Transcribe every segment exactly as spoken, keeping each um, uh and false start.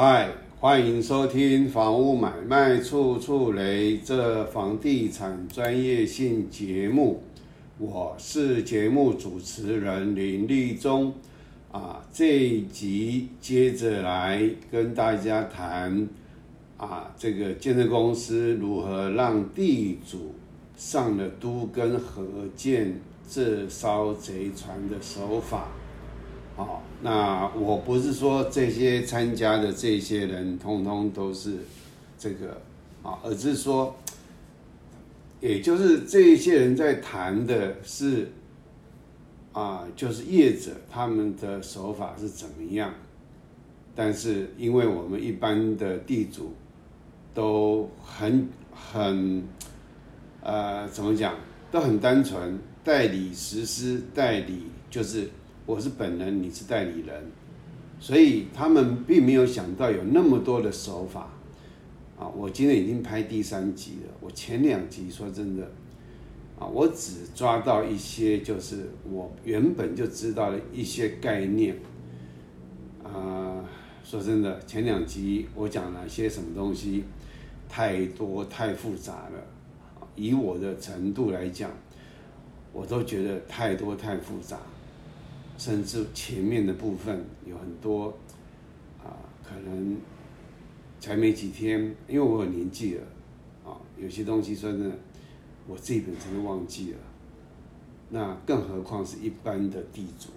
嗨，欢迎收听房屋买卖处处雷这房地产专业性节目，我是节目主持人林立中啊。这一集接着来跟大家谈啊，这个建设公司如何让地主上了都跟合建这艘贼船的手法。好，那我不是说这些参加的这些人通通都是这个啊，而是说，也就是这些人在谈的是啊，就是业者他们的手法是怎么样，但是因为我们一般的地主都很很呃怎么讲，都很单纯，代理实施代理就是。我是本人，你是代理人，所以他们并没有想到有那么多的手法啊！我今天已经拍第三集了，我前两集说真的啊，我只抓到一些就是我原本就知道的一些概念啊。说真的，前两集我讲了些什么东西，太多太复杂了，以我的程度来讲，我都觉得太多太复杂。甚至前面的部分有很多啊，可能才没几天，因为我有年纪了啊，有些东西说真的，我自己本身都忘记了，那更何况是一般的地主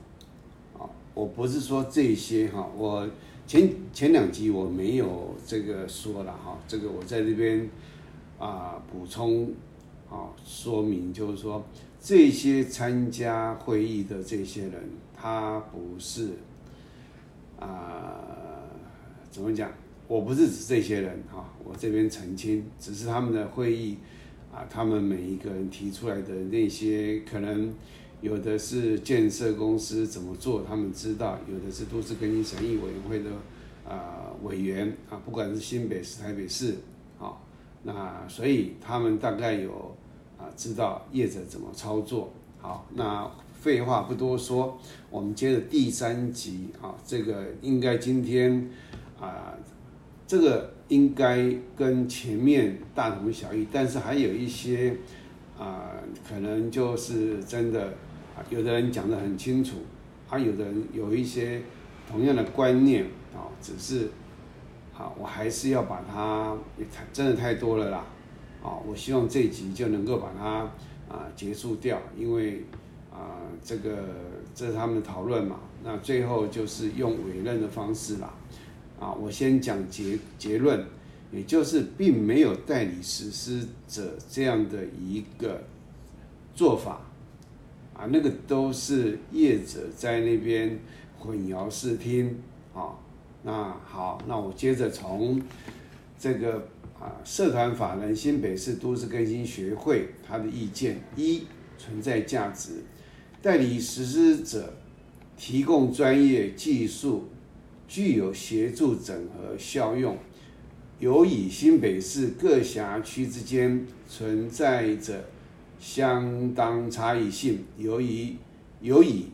啊。我不是说这些哈、啊，我前前两集我没有这个说了哈、啊，这个我在这边啊补充啊说明，就是说。这些参加会议的这些人，他不是啊、呃，怎么讲？我不是指这些人哈、啊，我这边澄清，只是他们的会议啊，他们每一个人提出来的那些，可能有的是建设公司怎么做，他们知道；有的是都市更新审议委员会的啊、呃、委员啊，不管是新北市、台北市啊，那所以他们大概有。知道业者怎么操作。好，那废话不多说，我们接着第三集啊，这个应该今天啊、呃，这个应该跟前面大同小异，但是还有一些啊、呃，可能就是真的，有的人讲得很清楚，啊，有的人有一些同样的观念啊，只是啊，我还是要把它，真的太多了啦。啊，我希望这一集就能够把它啊结束掉，因为啊这个这是他们的讨论嘛，那最后就是用委任的方式啦。啊，我先讲结结论，也就是并没有代理实施者这样的一个做法啊，那个都是业者在那边混淆视听啊。那好，那我接着从这个。啊，社团法人新北市都市更新学会他的意见：一、存在价值，代理实施者提供专业技术，具有协助整合效用，有以新北市各辖区之间存在着相当差异性，由于由以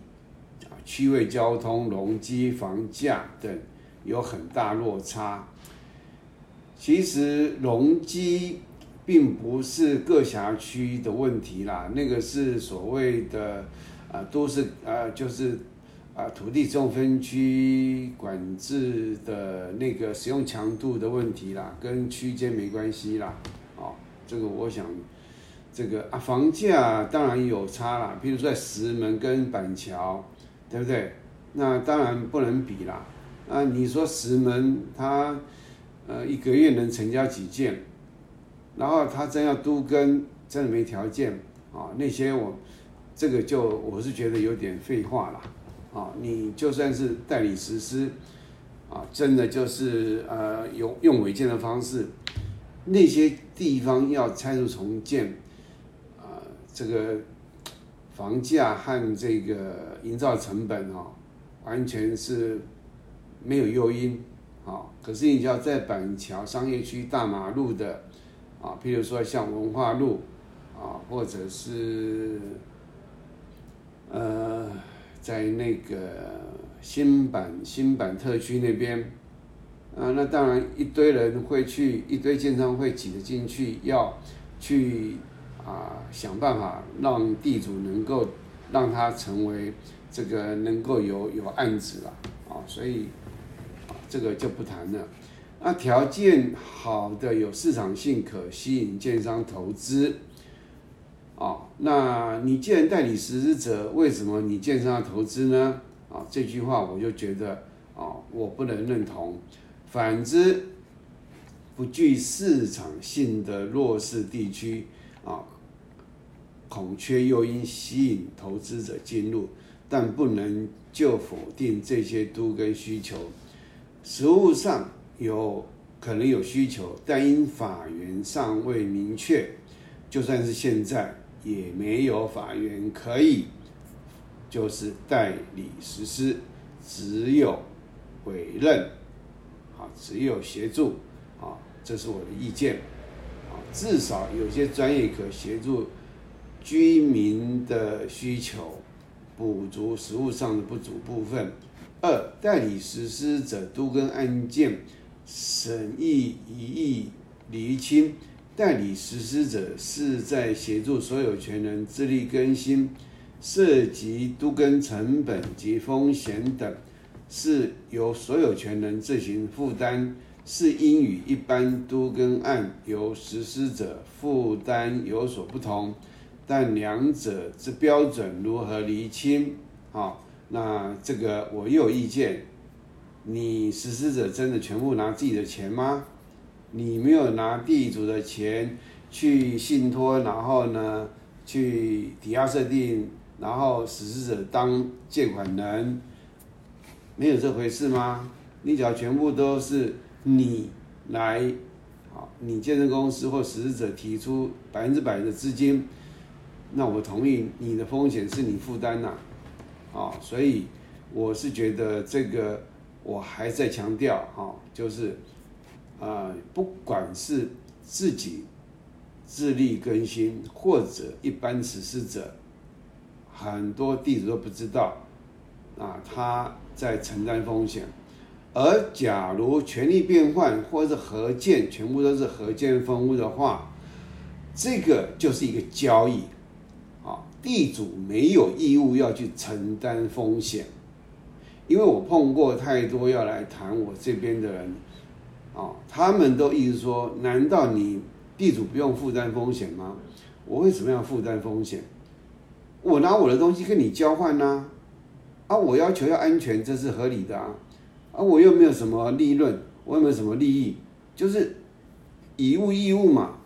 区位交通、容积、房价等有很大落差。其实容积并不是各辖区的问题啦，那个是所谓的啊、呃、都市啊、呃、就是啊、呃、土地总分区管制的那个使用强度的问题啦，跟区间没关系啦。哦，这个我想这个啊房价当然有差啦，比如说在石门跟板桥，对不对？那当然不能比啦。啊，你说石门它。呃，一个月能成交几件，然后他真要都跟，真的没条件啊、哦。那些我这个就我是觉得有点废话啦啊、哦。你就算是代理实施啊，真的就是呃用用违建的方式，那些地方要拆除重建，啊、呃，这个房价和这个营造成本啊、哦，完全是没有诱因。可是你要在板桥商业区大马路的啊，譬如说像文化路啊，或者是呃，在那个新板新板特区那边啊，那当然一堆人会去，一堆建商会挤得进去，要去啊想办法让地主能够让他成为这个能够有有案子了啊，所以啊这个就不谈了。那条件好的有市场性可吸引建商投资。哦，那你既然代理实施者，为什么你建商要投资呢？啊、哦，这句话我就觉得，哦，我不能认同。反之，不具市场性的弱势地区，啊、哦，恐缺又因吸引投资者进入，但不能就否定这些都跟需求。实务上有可能有需求，但因法源尚未明确，就算是现在。也没有法源可以，就是代理实施，只有委任，啊，只有协助，啊，这是我的意见，啊，至少有些专业可协助居民的需求，补足实务上的不足部分。二，代理实施者都跟案件审议疑义厘清。代理实施者是在协助所有权人自力更新，涉及都更成本及风险等，是由所有权人自行负担，是因与一般都更案由实施者负担有所不同，但两者之标准如何厘清？好，那这个我又有意见，你实施者真的全部拿自己的钱吗？你没有拿地主的钱去信托，然后呢，去抵押设定，然后实施者当借款人，没有这回事吗？你只要全部都是你来，好，你建设公司或实施者提出百分之百的资金，那我同意你的风险是你负担呐，啊，所以我是觉得这个我还在强调哈，就是。呃，不管是自己自力更新，或者一般实施者，很多地主都不知道啊，他在承担风险。而假如权利变换或者合建全部都是合建分屋的话，这个就是一个交易啊，地主没有义务要去承担风险，因为我碰过太多要来谈我这边的人。哦，他们都一直说，难道你地主不用负担风险吗？我为什么要负担风险？我拿我的东西跟你交换啊，啊，我要求要安全，这是合理的啊，啊，我又没有什么利润，我又没有什么利益，就是以物易物嘛，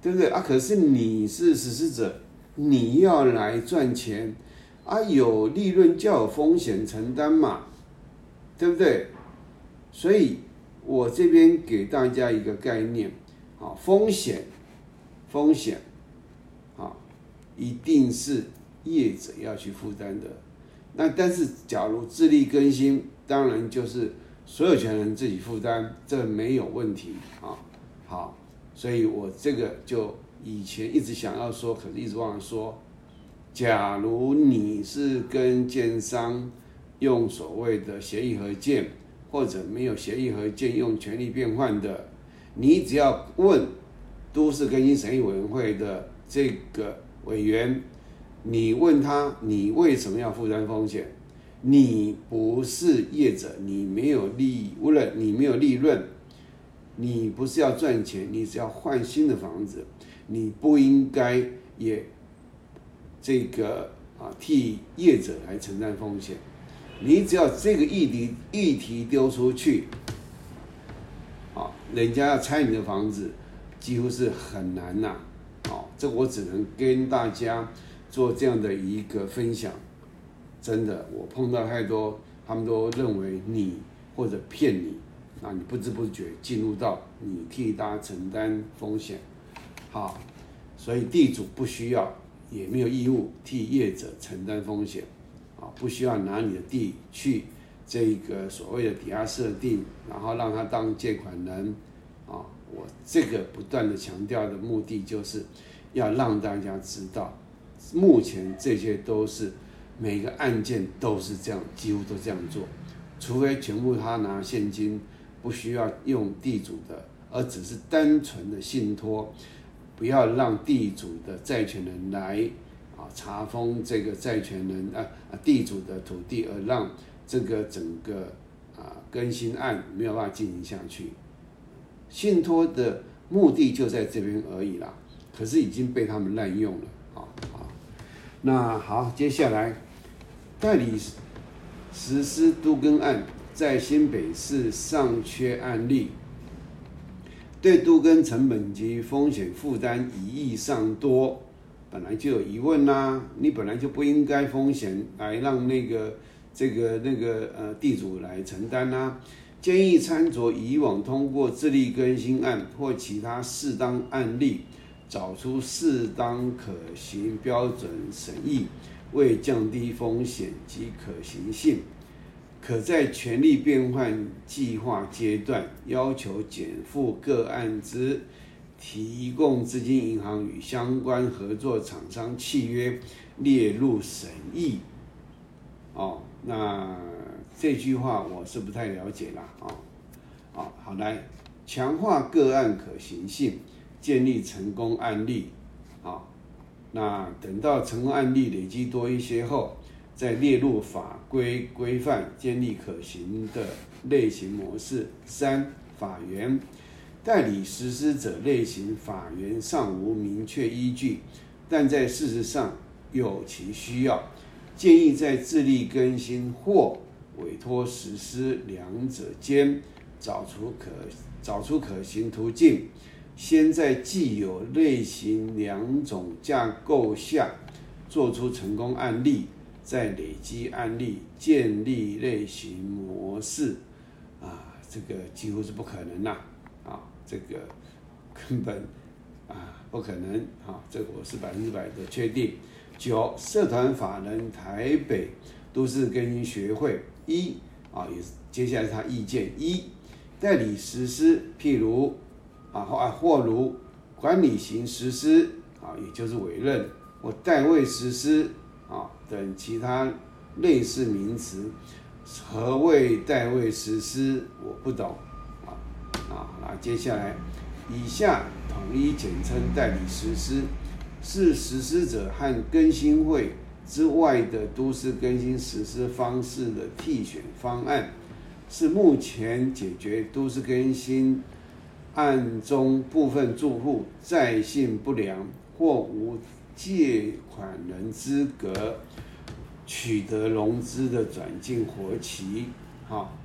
对不对啊？可是你是实施者，你要来赚钱啊，有利润就有风险承担嘛，对不对？所以。我这边给大家一个概念，啊，风险，风险，啊，一定是业者要去负担的。那但是，假如自力更新，当然就是所有权人自己负担，这没有问题啊。好，所以我这个就以前一直想要说，可是一直忘了说。假如你是跟建商用所谓的协议合建。或者没有协议合建用权利变换的，你只要问都市更新审议委员会的这个委员，你问他你为什么要负担风险？你不是业者，你没有利润，你没有利润，你不是要赚钱，你只要换新的房子，你不应该也这个啊替业者来承担风险。你只要这个议题议题丢出去，啊，人家要拆你的房子，几乎是很难呐，哦，这我只能跟大家做这样的一个分享。真的，我碰到太多，他们都认为你或者骗你，那你不知不觉进入到你替他承担风险，好，所以地主不需要，也没有义务替业者承担风险。不需要拿你的地去这个所谓的抵押设定，然后让他当借款人啊！我这个不断的强调的目的就是要让大家知道，目前这些都是每个案件都是这样，几乎都这样做，除非全部他拿现金不需要用地主的，而只是单纯的信托，不要让地主的债权人来啊查封这个债权人啊地主的土地，而让这个整个啊更新案没有办法进行下去。信托的目的就在这边而已啦，可是已经被他们滥用了啊啊。那好，接下来代理实施都更案在新北市尚缺案例，对都更成本及风险负担疑义尚多，本来就有疑问啦、啊，你本来就不应该风险来让那个这个那个呃地主来承担啦、啊。建议参酌以往通过自力更新案或其他适当案例，找出适当可行标准审议，为降低风险及可行性，可在权利变换计划阶段要求减负个案之提供资金银行与相关合作厂商契约列入审议。哦，那这句话我是不太了解啦。哦，哦好，来强化个案可行性，建立成功案例。哦，那等到成功案例累积多一些后，再列入法规规范，建立可行的类型模式。三、法源，代理实施者类型法源尚无明确依据，但在事实上有其需要，建议在自力更新或委托实施两者间找出可找出可行途径，先在既有类型两种架构下做出成功案例，再累积案例建立类型模式。啊，这个几乎是不可能啦、啊！啊，这个根本啊不可能啊，这个我是百分之百的确定。九、社团法人台北都市更新学会一啊，也接下来他意见一，代理实施，譬如啊或啊或如管理型实施啊，也就是委任或代位实施啊等其他类似名词。何谓代位实施？我不懂啊啊！接下来以下统一简称代理实施，是实施者和更新会之外的都市更新实施方式的替选方案，是目前解决都市更新案中部分住户债信不良或无借款人资格取得融资的转进活期。好，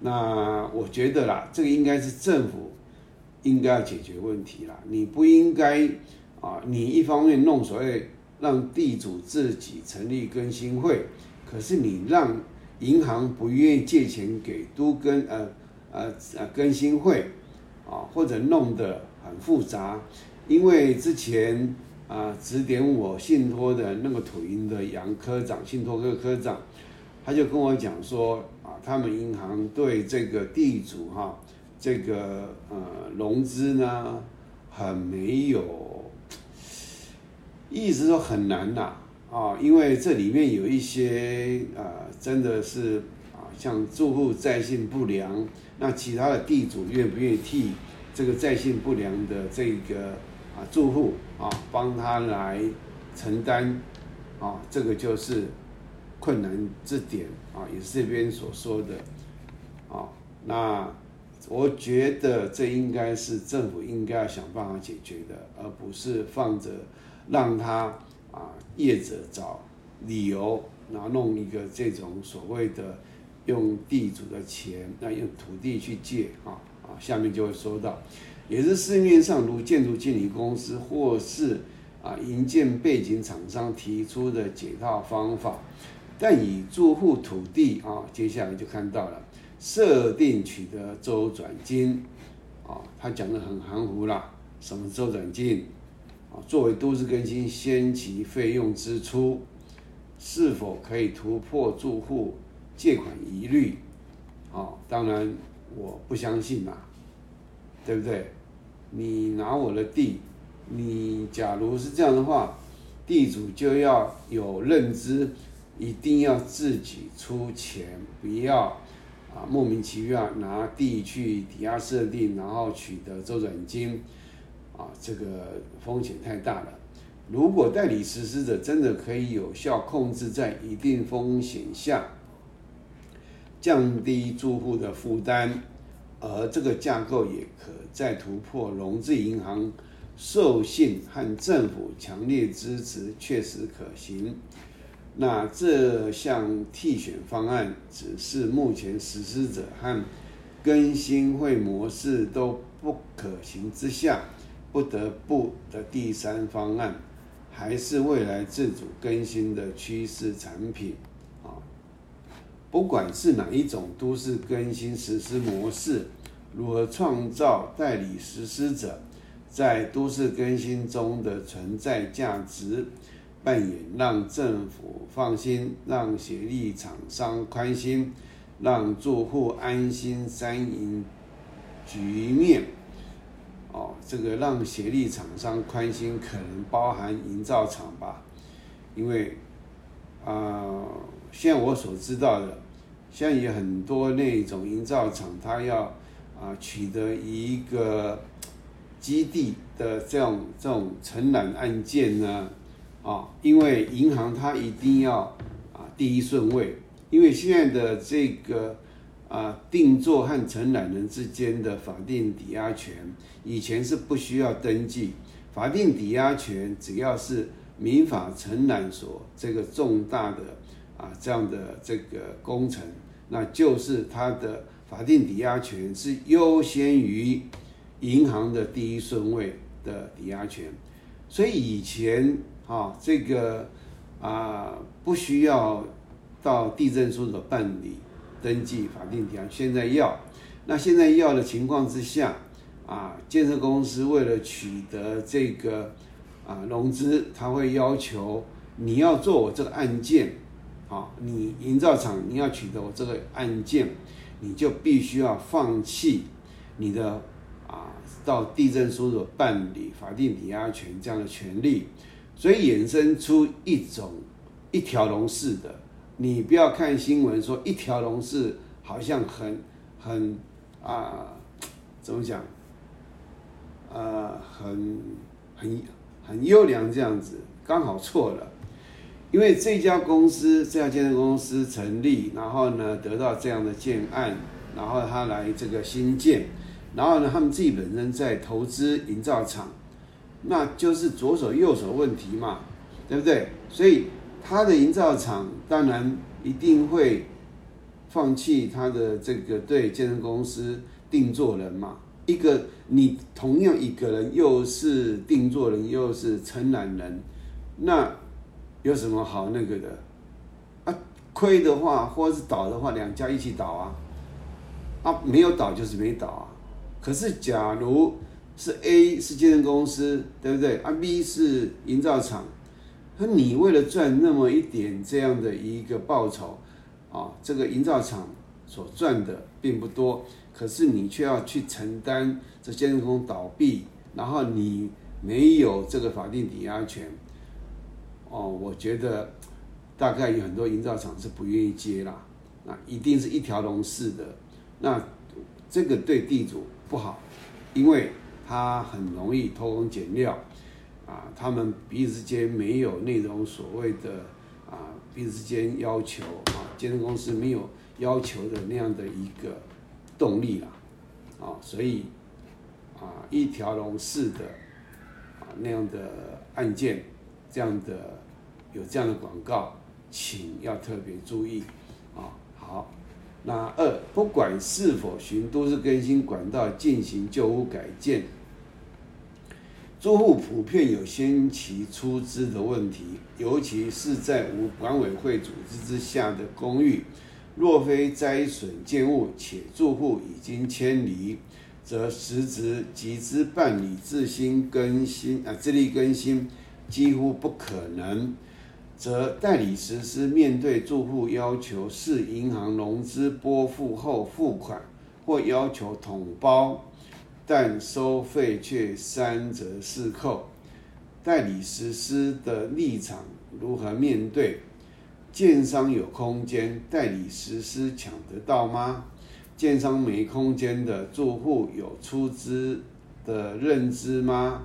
那我觉得啦，这个应该是政府应该要解决问题啦，你不应该啊，你一方面弄所谓让地主自己成立更新会，可是你让银行不愿意借钱给都更呃呃呃更新会啊，或者弄得很复杂。因为之前啊、呃、指点我信托的那个土银的杨科长，信托科科长，他就跟我讲说啊，他们银行对这个地主哈、啊，这个呃融资呢很没有。意思说很难呐、啊，啊，因为这里面有一些啊、呃，真的是啊，像住户债信不良，那其他的地主愿不愿意替这个债信不良的这个啊住户啊帮他来承担啊，这个就是困难之点啊，也是这边所说的啊。那我觉得这应该是政府应该要想办法解决的，而不是放着。让他啊业者找理由，然后弄一个这种所谓的用地主的钱，那用土地去借啊啊，下面就会说到，也是市面上如建筑经理公司或是啊营建背景厂商提出的解套方法，但以住户土地啊，接下来就看到了设定取得周转金啊，他讲得很含糊啦，什么周转金？作为都市更新先期费用支出，是否可以突破住户借款疑虑？哦，当然我不相信啦，对不对？你拿我的地，你假如是这样的话，地主就要有认知，一定要自己出钱，不要啊，莫名其妙拿地去抵押设定，然后取得周转金，啊，这个风险太大了。如果代理实施者真的可以有效控制在一定风险下，降低住户的负担，而这个架构也可再突破融资银行、授信和政府强烈支持，确实可行。那这项替选方案只是目前实施者和更新会模式都不可行之下不得不的第三方案，还是未来自主更新的趋势产品啊。不管是哪一种都市更新实施模式，如何创造代理实施者在都市更新中的存在价值，扮演让政府放心、让协力厂商宽心、让住户安心三赢局面。哦，这个让协力厂商宽心可能包含营造厂吧，因为啊、呃，现在我所知道的，现在有很多那种营造厂，它要啊、呃、取得一个基地的这种这种承揽案件呢。啊，因为银行它一定要啊第一顺位，因为现在的这个啊定作和承揽人之间的法定抵押权，以前是不需要登记，法定抵押权只要是民法承揽所这个重大的啊这样的这个工程，那就是它的法定抵押权是优先于银行的第一顺位的抵押权，所以以前。啊、哦，这个啊、呃、不需要到地政署的办理登记法定抵押，现在要。那现在要的情况之下，啊，建设公司为了取得这个啊融资，他会要求你要做我这个案件，啊，你营造厂你要取得我这个案件，你就必须要放弃你的啊到地政署所办理法定抵押权这样的权利。所以衍生出一种一条龙式的，你不要看新闻说一条龙式好像很很啊、呃，怎么讲？呃，很很很优良这样子，刚好错了。因为这家公司，这家建设公司成立，然后呢得到这样的建案，然后他来这个新建，然后呢他们自己本身在投资营造厂。那就是左手右手问题嘛，对不对？所以他的营造厂当然一定会放弃他的这个对建设公司定作人嘛。一个你同样一个人又是定作人又是承揽人，那有什么好那个的？啊，亏的话或者是倒的话，两家一起倒啊。啊，没有倒就是没倒啊。可是假如是 A 是建设公司，对不对？啊 ，B 是营造厂，那你为了赚那么一点这样的一个报酬，啊，这个营造厂所赚的并不多，可是你却要去承担这建设公司倒闭，然后你没有这个法定抵押权，哦，我觉得大概有很多营造厂是不愿意接啦，那一定是一条龙式的，那这个对地主不好，因为。他很容易偷工减料，啊，他们彼此之间没有那种所谓的啊彼此之间要求啊，建设公司没有要求的那样的一个动力啦，啊，所以啊一条龙式的啊那样的案件，这样的有这样的广告，请要特别注意啊。好。那二，不管是否循都市更新管道进行旧屋改建，住户普遍有先期出资的问题，尤其是在无管委会组织之下的公寓，若非灾损建物且住户已经迁离，则实质集资办理自新更新啊自力更新几乎不可能。则代理实施面对住户要求视银行融资拨付后付款，或要求统包，但收费却三折四扣，代理实施的立场如何面对？建商有空间，代理实施抢得到吗？建商没空间的住户有出资的认知吗？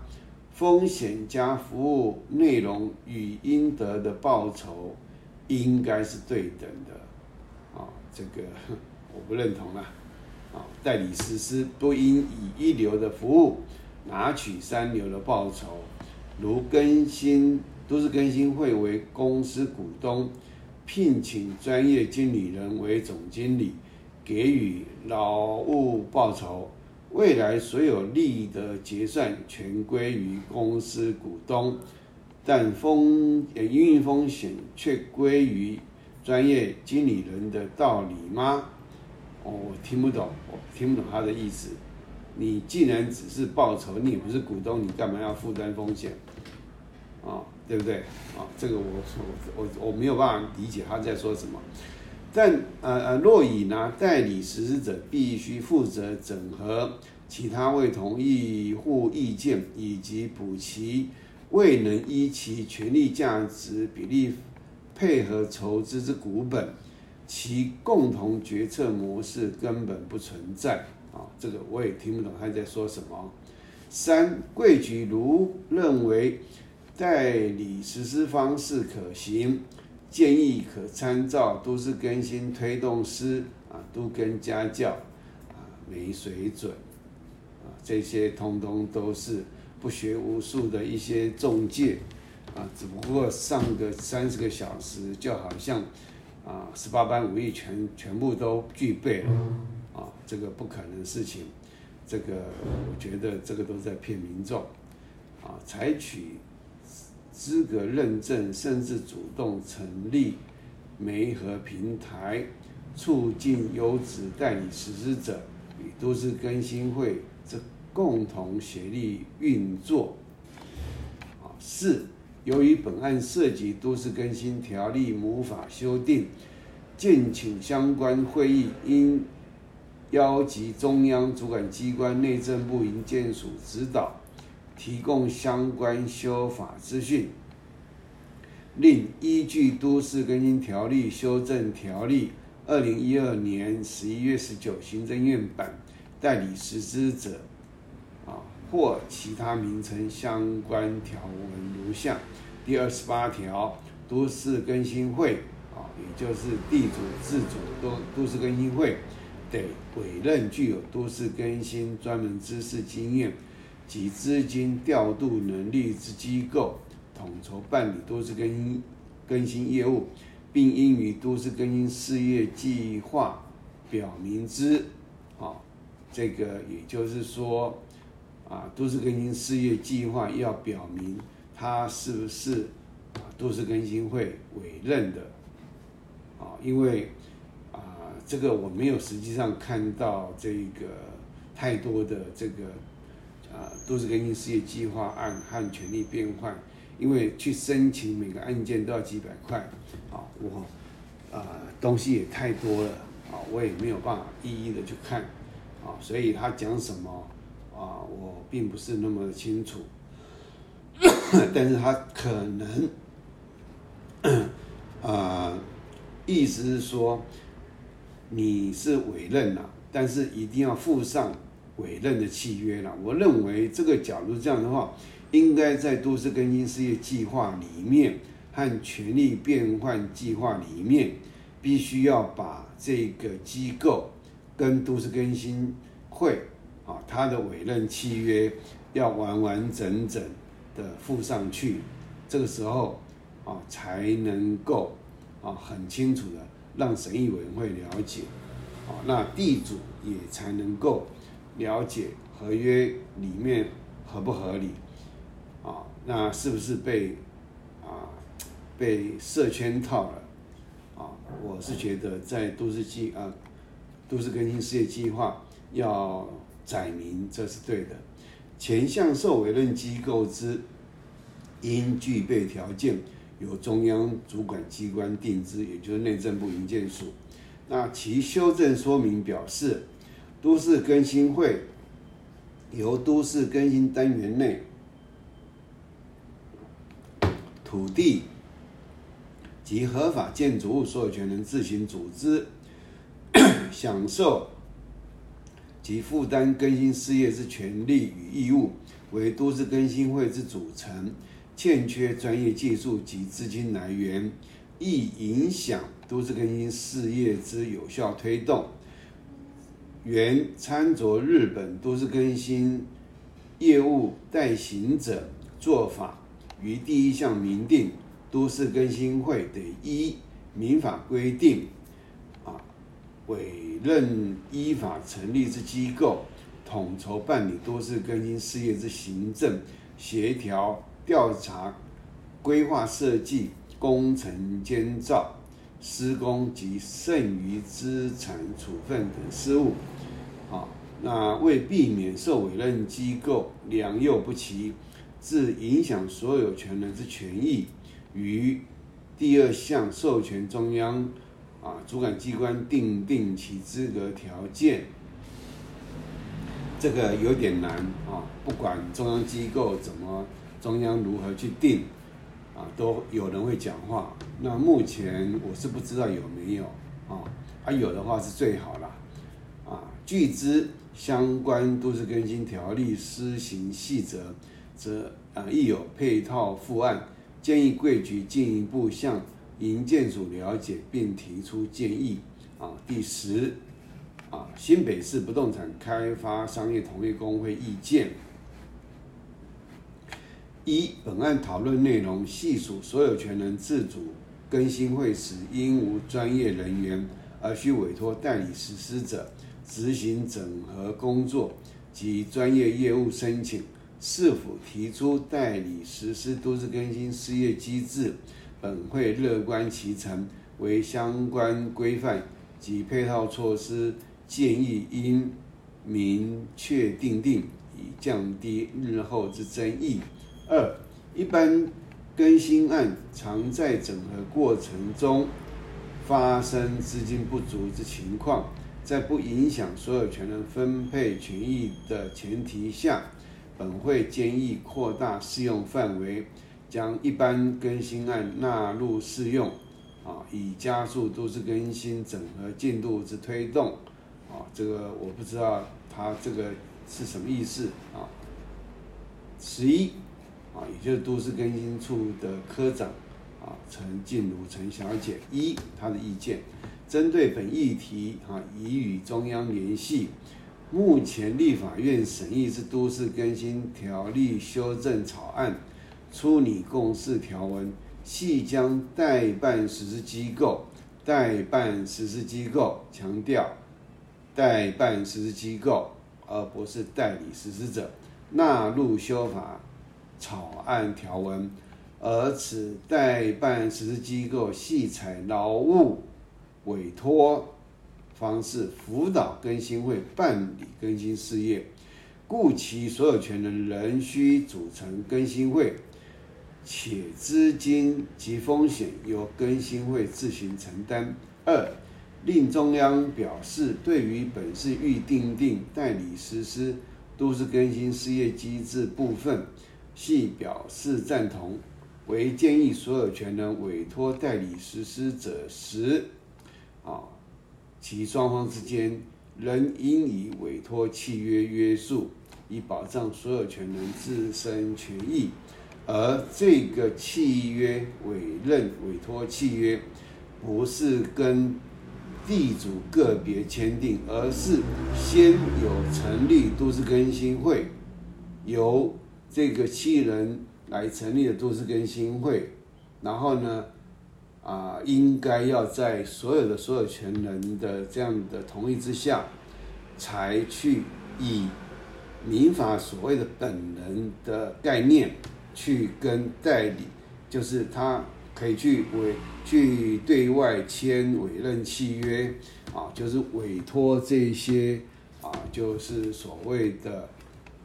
风险加服务内容与应得的报酬应该是对等的。哦、这个我不认同啦、哦。代理实施不应以一流的服务拿取三流的报酬，如更新都市更新会为公司股东，聘请专业经理人为总经理，给予劳务报酬。未来所有利益的结算全归于公司股东，但风营运风险却归于专业经理人的道理吗？哦，我听不懂，我听不懂他的意思。你既然只是报酬，你不是股东，你干嘛要负担风险？哦，对不对？哦，这个我我我我没有办法理解他在说什么。但呃呃，若以呢代理实施者必须负责整合其他未同意户意见，以及补齐未能依其权利价值比例配合筹资之股本，其共同决策模式根本不存在啊、哦！这个我也听不懂他在说什么。三，贵局如认为代理实施方式可行，建议可参照都市更新推动师啊、都更家教啊、没水准啊，这些通通都是不学无术的一些中介啊，只不过上个三十个小时，就好像啊十八般武艺全全部都具备了啊，这个不可能的事情，这个我觉得这个都在骗民众啊，采取资格认证，甚至主动成立媒合平台，促进优质代理实施者与都市更新会这共同协力运作。四，由于本案涉及都市更新条例母法修订，敬请相关会议应邀集中央主管机关内政部营建署指导，提供相关修法资讯。另依据《都市更新条例修正条例》二零一二年十一月十九行政院版，代理实施者啊或其他名称相关条文如下：第二十八条，都市更新会啊，也就是地主自主都都市更新会，得委任具有都市更新专门知识经验及资金调度能力之机构，统筹办理都市更新更新业务，并应于都市更新事业计划表明之。啊、哦，这个也就是说，啊，都市更新事业计划要表明它是不是啊都市更新会委任的。啊、哦，因为啊，这个我没有实际上看到这个太多的这个。啊、呃，都市更新事业计划案和权利变换，因为去申请每个案件都要几百块，啊、哦，我呃东西也太多了，啊、哦，我也没有办法一一的去看，啊、哦，所以他讲什么啊、呃，我并不是那么清楚，但是他可能啊、呃，意思是说你是委任了、啊，但是一定要附上委任的契约啦，我认为这个假如这样的话，应该在都市更新事业计划里面和权利变换计划里面，必须要把这个机构跟都市更新会啊它的委任契约要完完整整的附上去，这个时候啊才能够啊很清楚的让审议委员会了解，啊那地主也才能够了解合约里面合不合理，啊，那是不是被啊被设圈套了？啊，我是觉得在都市计啊都市更新事业计划要载明，这是对的。前项受委任机构之，应具备条件，由中央主管机关定之，也就是内政部营建署。那其修正说明表示，都市更新会由都市更新单元内土地及合法建筑物所有权人自行组织，享受其负担更新事业之权利与义务，为都市更新会之组成，欠缺专业技术及资金来源，亦影响都市更新事业之有效推动。原参照日本都市更新业务代行者做法，于第一项明定，都市更新会得依民法规定啊，委任依法成立之机构，统筹办理都市更新事业之行政、协调、调查、规划设计、工程监造、施工及剩余资产处分等事务。啊，那为避免受委任机构良莠不齐，致影响所有权人之权益，于第二项授权中央啊主管机关订定其资格条件。这个有点难啊，不管中央机构怎么，中央如何去定啊，都有人会讲话。那目前我是不知道有没有啊，啊有的话是最好啦。啊，据知相关都市更新条例施行细则，则啊亦有配套附案，建议贵局进一步向营建署了解并提出建议。啊，第十，啊新北市不动产开发商业同业公会意见。一、本案讨论内容系属所有权人自主更新会时，应无专业人员，而需委托代理实施者执行整合工作及专业业务申请。市府提出代理实施都市更新事业机制，本会乐观其成，为相关规范及配套措施建议应明确订定，以降低日后之争议。二、一般更新案常在整合过程中发生资金不足之情况，在不影响所有权人分配权益的前提下，本会建议扩大适用范围，将一般更新案纳入适用，啊，以加速都市更新整合进度之推动。啊，这个我不知道它这个是什么意思啊？十一，啊，也就是都市更新处的科长啊陈静如陈小姐，一她的意见，针对本议题啊，已与中央联系。目前立法院审议之都市更新条例修正草案，出拟共识条文，系将代办实施机构，代办实施机构，强调代办实施机构，而不是代理实施者，纳入修法草案条文，而此代办实施机构系采劳务委托方式辅导更新会办理更新事业，故其所有权人仍需组成更新会，且资金及风险由更新会自行承担。二、令中央表示，对于本市预订定代理实施都市更新事业机制部分，系表示赞同，为建议所有权人委托代理实施者时，啊。其双方之间仍应以委托契约约束，以保障所有权人自身权益，而这个契约委任委托契约不是跟地主个别签订，而是先有成立都市更新会，由这个契人来成立的都市更新会，然后呢啊，应该要在所有的所有权人的这样的同意之下，才去以民法所谓的本人的概念去跟代理，就是他可以去委去对外签委任契约啊，就是委托这些啊，就是所谓的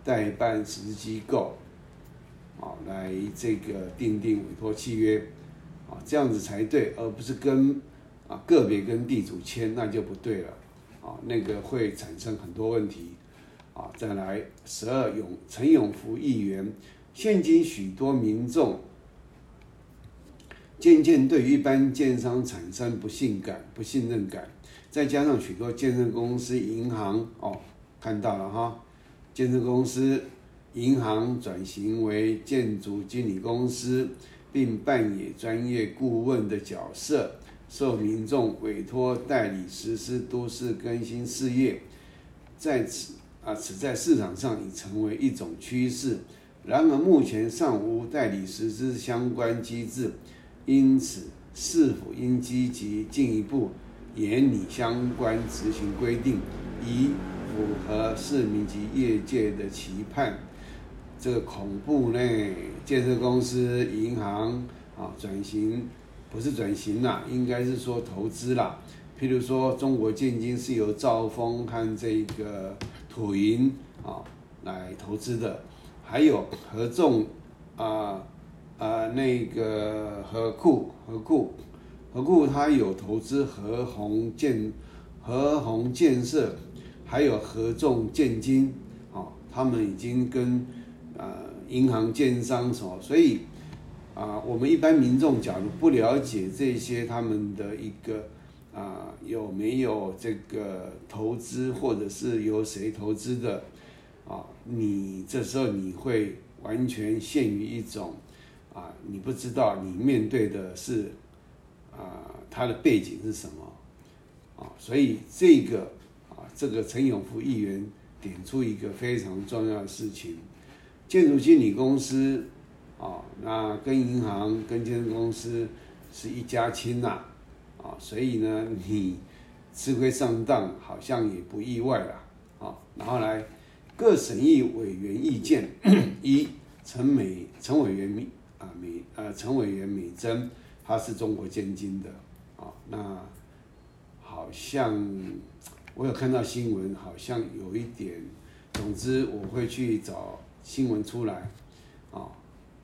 代办实施机构啊，来这个订定委托契约。啊，这样子才对，而不是跟啊个别跟地主签，那就不对了，啊，那个会产生很多问题，啊，再来十二永陈永福议员，现今许多民众渐渐对于一般建商产生不信感、不信任感，再加上许多建设公司、银行哦看到了哈，建设公司、银行转型为建筑经理公司，并扮演专业顾问的角色，受民众委托代理实施都市更新事业。在此啊，此在市场上已成为一种趋势。然而，目前尚无代理实施相关机制，因此市府应积极进一步研拟相关执行规定，以符合市民及业界的期盼。这个恐怖呢，建设公司、银行啊，转型不是转型啦，应该是说投资啦。譬如说，中国建金是由兆丰和这个土银啊来投资的，还有合众啊啊、呃呃、那个合库合库合库，它有投资合宏建合宏建设，还有合众建金啊、哦，他们已经跟呃银行建商所，所以啊、呃，我们一般民众假如不了解这些他们的一个。啊，有没有这个投资，或者是由谁投资的？啊，你这时候你会完全陷于一种啊，你不知道你面对的是啊，他的背景是什么啊？所以这个啊，这个陈永福议员点出一个非常重要的事情：建筑经理公司啊，那跟银行、跟建筑公司是一家亲呐、啊。所以呢，你吃亏上当好像也不意外啦。啊，然后来各审议委员意见，一陈美陈委员美啊美呃陈委员美珍，她是中国建金的啊。那好像我有看到新闻，好像有一点，总之我会去找新闻出来啊，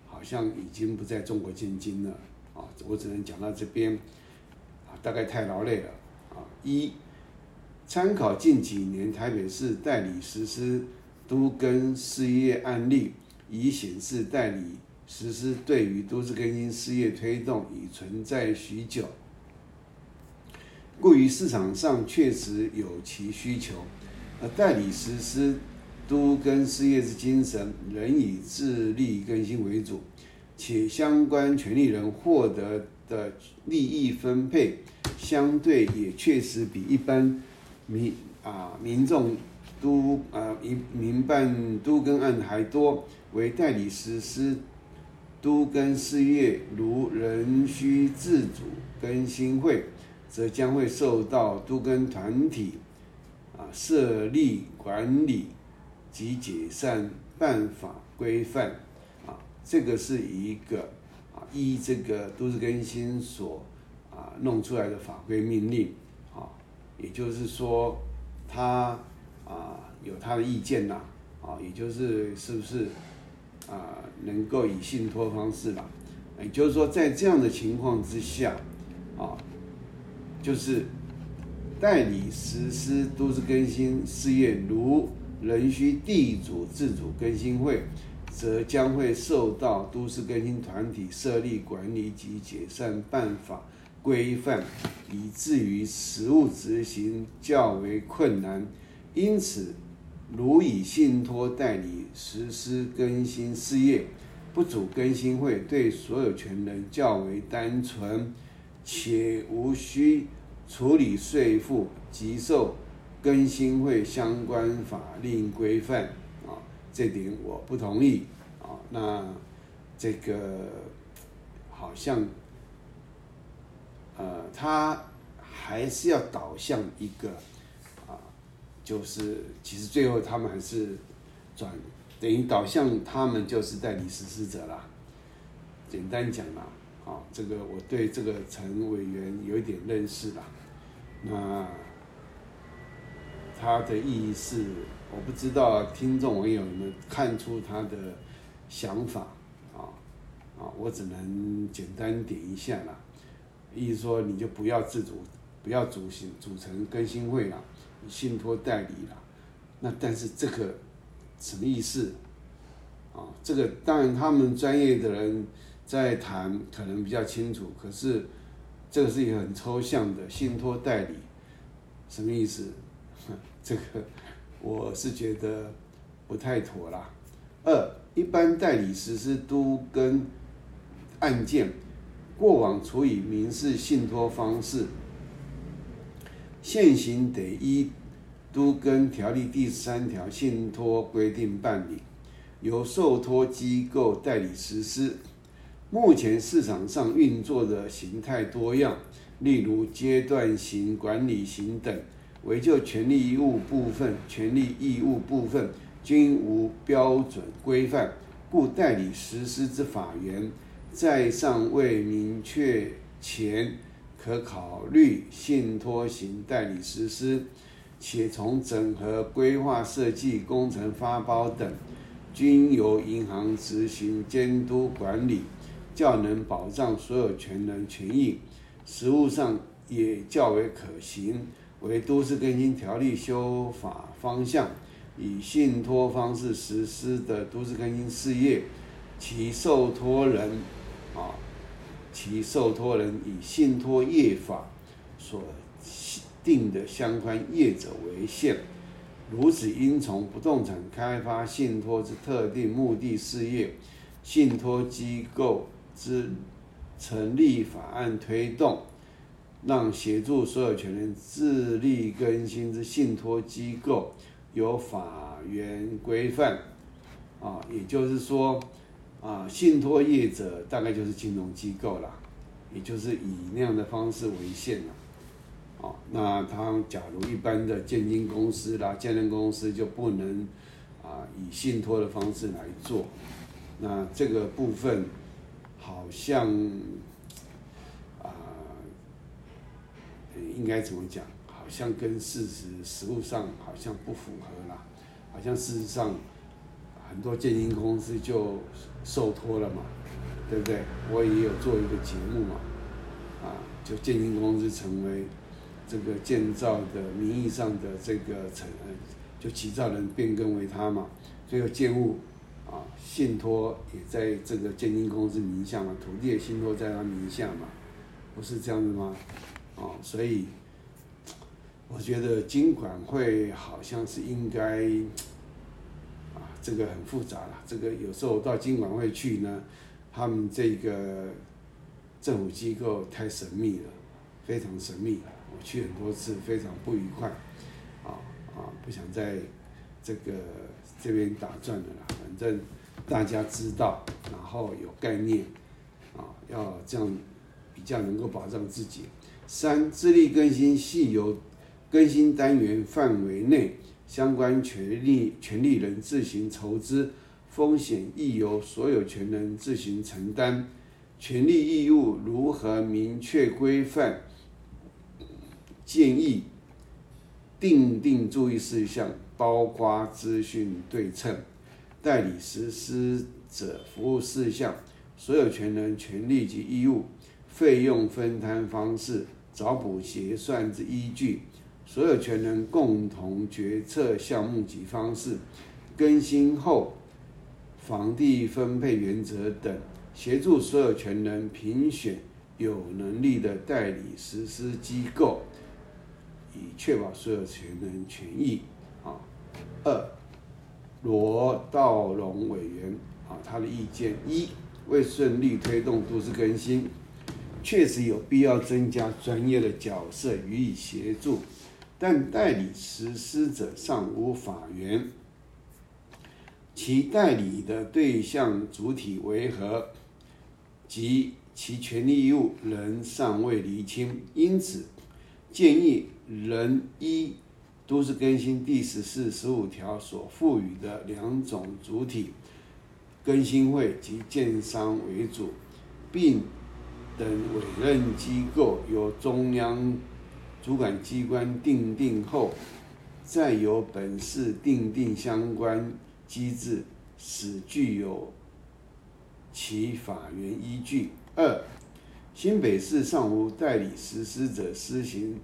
好像已经不在中国建金了啊。我只能讲到这边。大概太劳累了啊！一，参考近几年台北市代理实施都更事业案例，以显示代理实施对于都市更新事业推动已存在许久，故于市场上确实有其需求。而代理实施都更事业之精神，仍以自力更新为主，且相关权利人获得的利益分配相对也确实比一般民啊民众都啊民办都更案还多，为代理实施都更事业如仍需自主更新会，则将会受到都更团体啊设立管理及解散办法规范啊，这个是一个。依这个都市更新所啊弄出来的法规命令啊，也就是说他啊有他的意见啦啊，也就是是不是啊能够以信托方式啦，也就是说在这样的情况之下啊，就是代理实施都市更新事业如仍需地主自主更新会，则将会受到都市更新团体设立管理及解散办法规范，以至于实务执行较为困难。因此，如以信托代理实施更新事业，不主更新会对所有权人较为单纯，且无需处理税负及受更新会相关法令规范。这点我不同意啊！那这个好像，呃，他还是要导向一个啊，就是其实最后他们还是转等于导向他们就是代理实施者啦。简单讲啦，啊，这个我对这个陈委员有一点认识啦。那他的意义是。我不知道听众网友有没有看出他的想法啊啊！我只能简单点一下啦，意思说你就不要自主，不要组行组成更新会啦，信托代理啦。那但是这个什么意思啊？这个当然他们专业的人在谈可能比较清楚，可是这个是一个很抽象的信托代理，什么意思？这个。我是觉得不太妥啦。二，一般代理实施都更案件，过往处以民事信托方式，现行得依都更条例第三条信托规定办理，由受托机构代理实施。目前市场上运作的形态多样，例如阶段型、管理型等，惟就权利义务部分、权利义务部分均无标准规范，故代理实施之法源在尚未明确前，可考虑信托型代理实施，且从整合规划设计、工程发包等均由银行执行监督管理，较能保障所有权人权益，实务上也较为可行，为都市更新条例修法方向。以信托方式实施的都市更新事业，其受托人啊，其受托人以信托业法所定的相关业者为限，如此应从不动产开发信托之特定目的事业、信托机构之成立法案推动，让协助所有权人自力更新之信托机构有法源规范啊，也就是说啊，信托业者大概就是金融机构啦，也就是以那样的方式为限啦。啊，那他假如一般的建金公司啦、建任公司就不能啊以信托的方式来做。那这个部分好像啊、呃，应该怎么讲？好像跟事实实务上好像不符合啦，好像事实上很多建金公司就受托了嘛，对不对？我也有做一个节目嘛，啊，就建金公司成为这个建造的名义上的这个承，就起造人变更为他嘛，所以建物啊信托也在这个建金公司名下嘛，土地的信托在他名下嘛，不是这样子吗？啊，所以我觉得金管会好像是应该，啊，这个很复杂啦。这个有时候到金管会去呢，他们这个政府机构太神秘了，非常神秘。我去很多次，非常不愉快，啊啊，不想在这个这边打转了啦。反正大家知道，然后有概念，啊，要这样比较能够保障自己。三、自力更新系由更新单元范围内相关权利权利人自行筹资，风险亦由所有权人自行承担。权利义务如何明确规范？建议订定注意事项，包括资讯对称、代理实施者服务事项、所有权人权利及义务、费用分摊方式、找补结算之依据。所有权人共同决策项目及方式、更新后房地分配原则等，协助所有权人评选有能力的代理实施机构，以确保所有权人权益。啊，二，罗道龙委员啊，他的意见：一，为顺利推动都市更新，确实有必要增加专业的角色予以协助。但代理实施者尚无法源，其代理的对象主体为何及其权利义务仍尚未厘清，因此建议仍依都市更新第十四、十五条所赋予的两种主体——更新会及建商为主，并等委任机构由中央主管机关订定后，再由本市订定相关机制，使具有其法源依据。二，新北市尚无代理实施者施行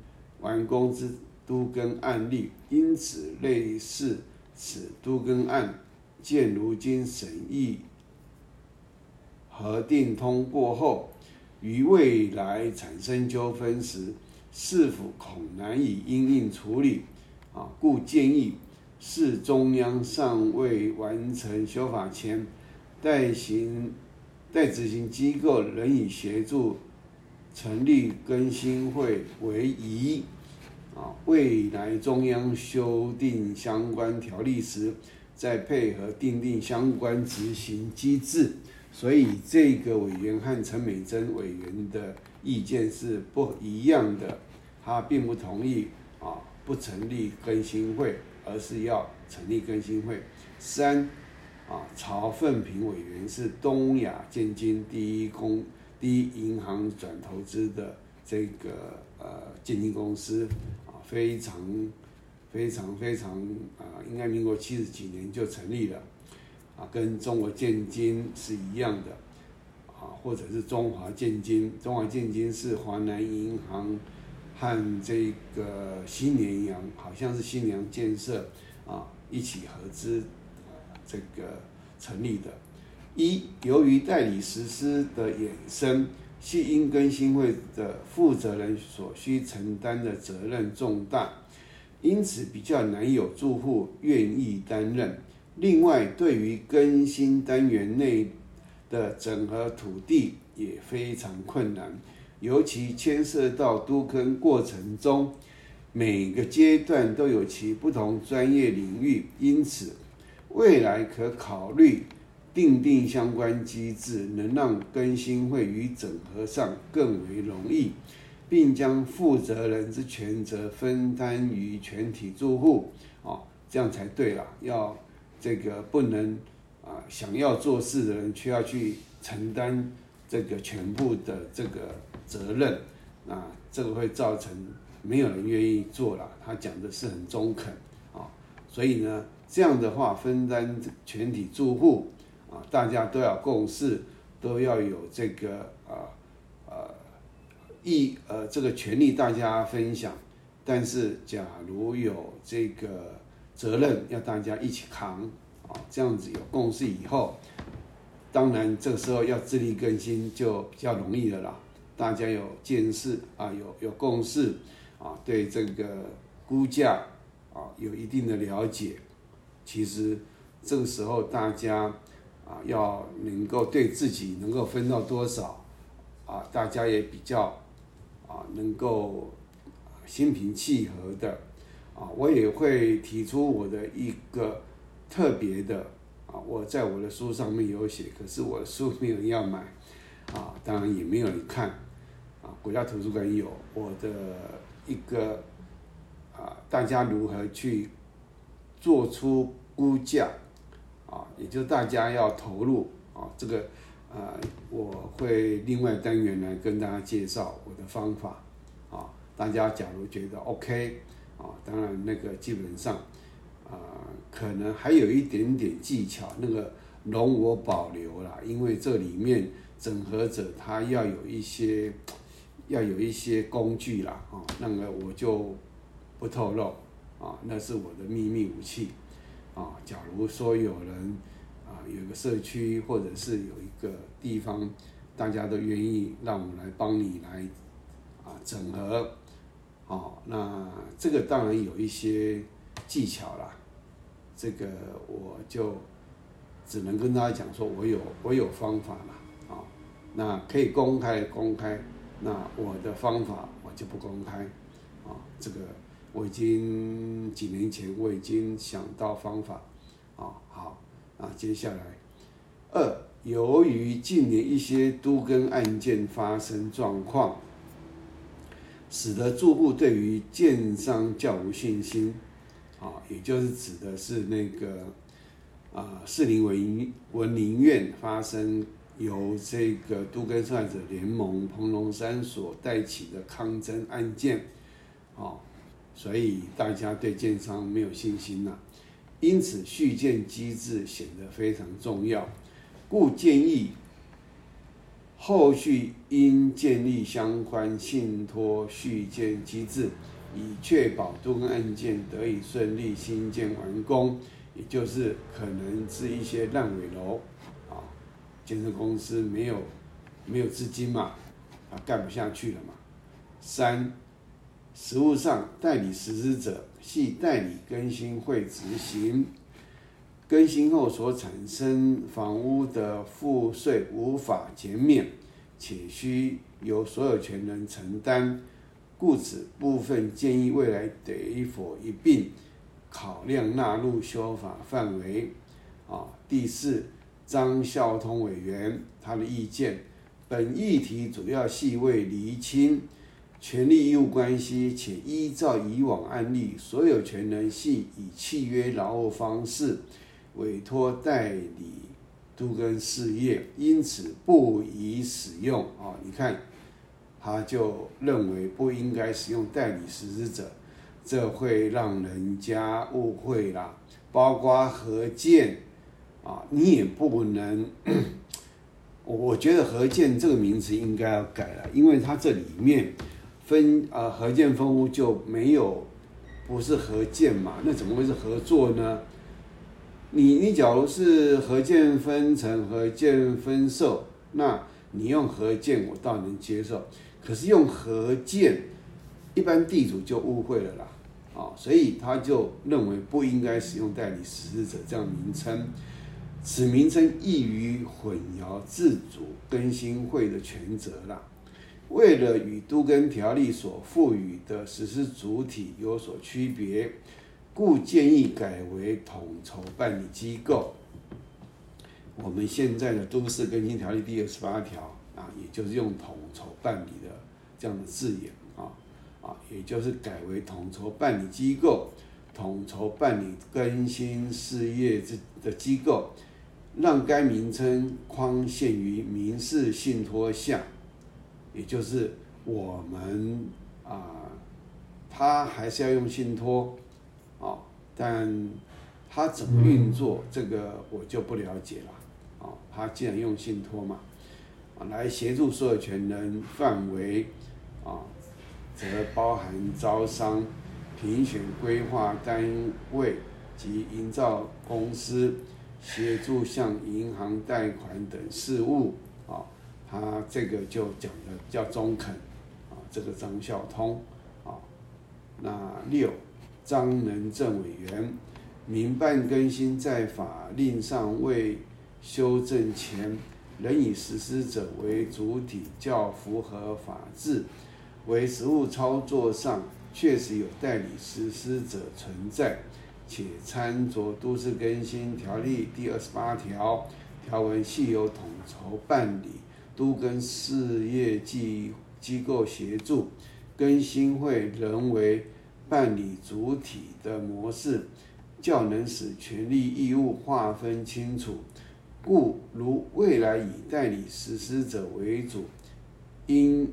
完工之都更案例，因此类似此都更案件，如今审议核定通过后，于未来产生纠纷时，市府恐难以因应处理，啊，故建议是中央尚未完成修法前，代行代执行机构仍以协助成立更新会为宜。啊，未来中央修订相关条例时，再配合订定相关执行机制。所以这个委员和陈美珍委员的意见是不一样的，他并不同意啊不成立更新会，而是要成立更新会。三。啊，曹凤平委员是东亚建金第一公第一银行转投资的这个呃建金公司啊，非常非常非常啊，应该民国七十几年就成立了啊，跟中国建金是一样的啊，或者是中华建金，中华建金是华南银行和这个新年银行，好像是新年建设啊一起合资。这个成立的，一由于代理实施的衍生，系因更新会的负责人所需承担的责任重大，因此比较难有住户愿意担任。另外，对于更新单元内的整合土地也非常困难，尤其牵涉到都更过程中，每个阶段都有其不同专业领域，因此。未来可考虑订定相关机制，能让更新会与整合上更为容易，并将负责人之权责分担于全体住户，哦，这样才对啦。要这个不能啊、呃，想要做事的人却要去承担这个全部的这个责任，啊，这个会造成没有人愿意做啦。他讲的是很中肯啊、哦，所以呢。这样的话，分担全体住户啊，大家都要共识，都要有这个啊呃一呃这个权利大家分享。但是，假如有这个责任要大家一起扛啊，这样子有共识以后，当然这时候要自力更新就比较容易了啦。大家有见识啊，有有共识啊，对这个估价啊有一定的了解。其实这个时候，大家啊要能够对自己能够分到多少啊，大家也比较啊能够心平气和的啊。我也会提出我的一个特别的啊，我在我的书上面有写，可是我的书没有人要买啊，当然也没有人看啊。国家图书馆有我的一个啊，大家如何去。做出估价，啊，也就是大家要投入啊，这个，呃，我会另外单元来跟大家介绍我的方法，啊，大家假如觉得 OK， 啊，当然那个基本上，啊、呃，可能还有一点点技巧，那个容我保留啦，因为这里面整合者他要有一些，要有一些工具啦，啊，那个我就不透露。啊，那是我的秘密武器，啊，假如说有人啊，有个社区或者是有一个地方，大家都愿意让我来帮你来啊整合，啊，那这个当然有一些技巧啦，这个我就只能跟大家讲说，我有我有方法啦，啊，那可以公开公开，那我的方法我就不公开，啊，这个。我已经几年前我已经想到方法，啊好，啊接下来，二由于近年一些都更案件发生状况，使得住户对于建商较无信心，啊也就是指的是那个啊士林文文林苑发生由这个都更受害者联盟彭龙山所带起的抗争案件，啊。所以大家对建商没有信心了、啊，因此续建机制显得非常重要，故建议后续应建立相关信托续建机制，以确保都更案件得以顺利兴建完工，也就是可能是一些烂尾楼啊，建设公司没有没有资金嘛，啊盖不下去了嘛。三。实务上，代理实施者系代理更新会执行。更新后所产生房屋的赋税无法减免，且需由所有权人承担，故此部分建议未来得否一并考量纳入修法范围。啊，第四，张孝通委员他的意见，本议题主要系为厘清权利义务关系，且依照以往案例，所有权人系以契约劳务方式委托代理都更事业，因此不宜使用。啊、哦，你看，他就认为不应该使用代理实施者，这会让人家误会啦。包括合建啊、哦，你也不能，我觉得合建这个名词应该要改了，因为它这里面分啊、呃、合建分屋就没有，不是合建嘛，那怎么会是合作呢？你你假如是合建分成、合建分售，那你用合建我倒能接受，可是用合建，一般地主就误会了啦，啊、哦，所以他就认为不应该使用代理实施者这样名称，此名称易于混淆自主更新会的权责啦。为了与都更条例所赋予的实施主体有所区别，故建议改为统筹办理机构。我们现在的都市更新条例第二十八条啊，也就是用统筹办理的这样的字眼啊啊，也就是改为统筹办理机构，统筹办理更新事业的机构，让该名称框限于民事信托下，也就是我们啊，他还是要用信托。哦，但他怎么运作这个我就不了解了。哦，他既然用信托嘛，来协助所有权人范围，啊、哦，则包含招商、评选规划单位及营造公司，协助向银行贷款等事务。啊、哦，他这个就讲得比较中肯。啊、哦，这个张孝通。啊、哦，那六。张能政委员，民办更新在法令上未修正前，仍以实施者为主体较符合法治，为实务操作上确实有代理实施者存在，且参酌都市更新条例第二十八条条文系由统筹办理都更事业机构协助，更新会仍为办理主体的模式，较能使权利义务划分清楚，故如未来以代理实施者为主，因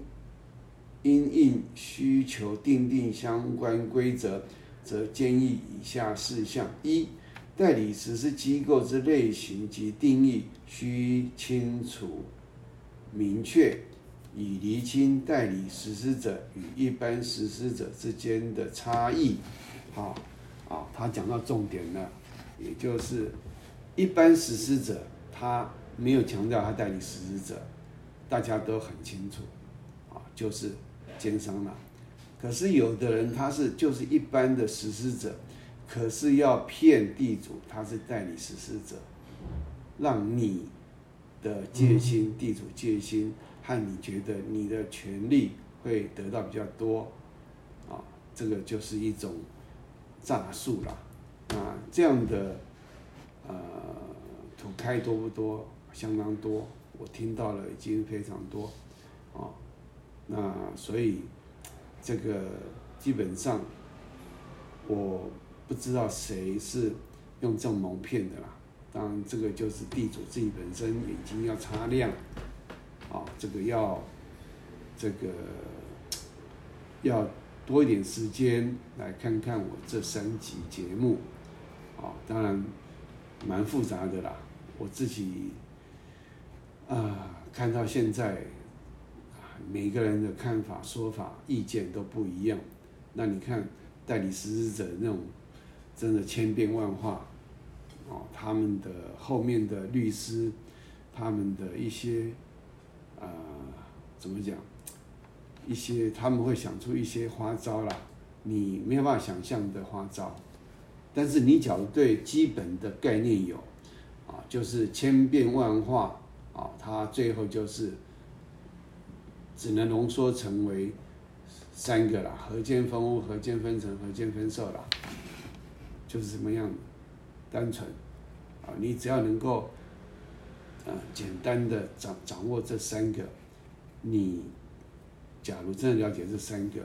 因应需求订定相关规则，则建议以下事项：一、代理实施机构之类型及定义需清楚明确，以厘清代理实施者与一般实施者之间的差异。好，啊、哦，他讲到重点了，也就是一般实施者，他没有强调他代理实施者，大家都很清楚，啊、哦，就是奸商啦。可是有的人他是就是一般的实施者，可是要骗地主他是代理实施者，让你的戒心，嗯、地主戒心。和你觉得你的权利会得到比较多，啊、哦，这个就是一种诈术啦。啊，这样的呃土开多不多？相当多，我听到了已经非常多，哦，那所以这个基本上我不知道谁是用这种蒙骗的啦。当然，这个就是地主自己本身已经要擦亮。啊、哦，这个要，这个要多一点时间来看看我这三集节目，啊、哦，当然蛮复杂的啦。我自己啊、呃，看到现在，每个人的看法、说法、意见都不一样。那你看代理实施者那种真的千变万化，哦，他们的后面的律师，他们的一些。呃，怎么讲？一些他们会想出一些花招啦，你没有办法想象的花招。但是你假如对基本的概念有，啊，就是千变万化啊，它最后就是只能浓缩成为三个啦：合键分物、合键分乘、合键分受啦，就是什么样的单纯啊！你只要能够啊、呃、简单的掌掌握这三个，你假如真的了解这三个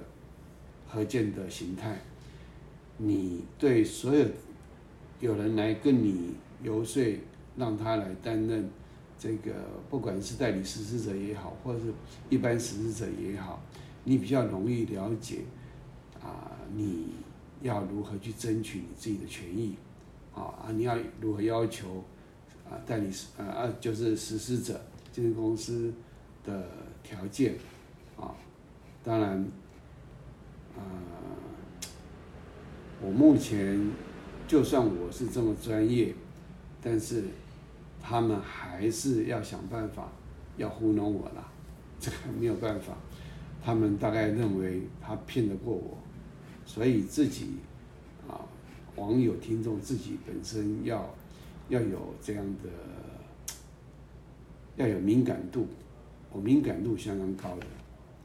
合键的形态，你对所有有人来跟你游说，让他来担任这个，不管是代理实施者也好，或者是一般实施者也好，你比较容易了解啊、呃，你要如何去争取你自己的权益。啊，你要如何要求啊代理啊就是实施者建设公司的条件啊？当然，呃，我目前就算我是这么专业，但是他们还是要想办法要糊弄我啦，这个没有办法，他们大概认为他骗得过我，所以自己啊。网友听众自己本身要要有这样的，要有敏感度，我敏感度相当高的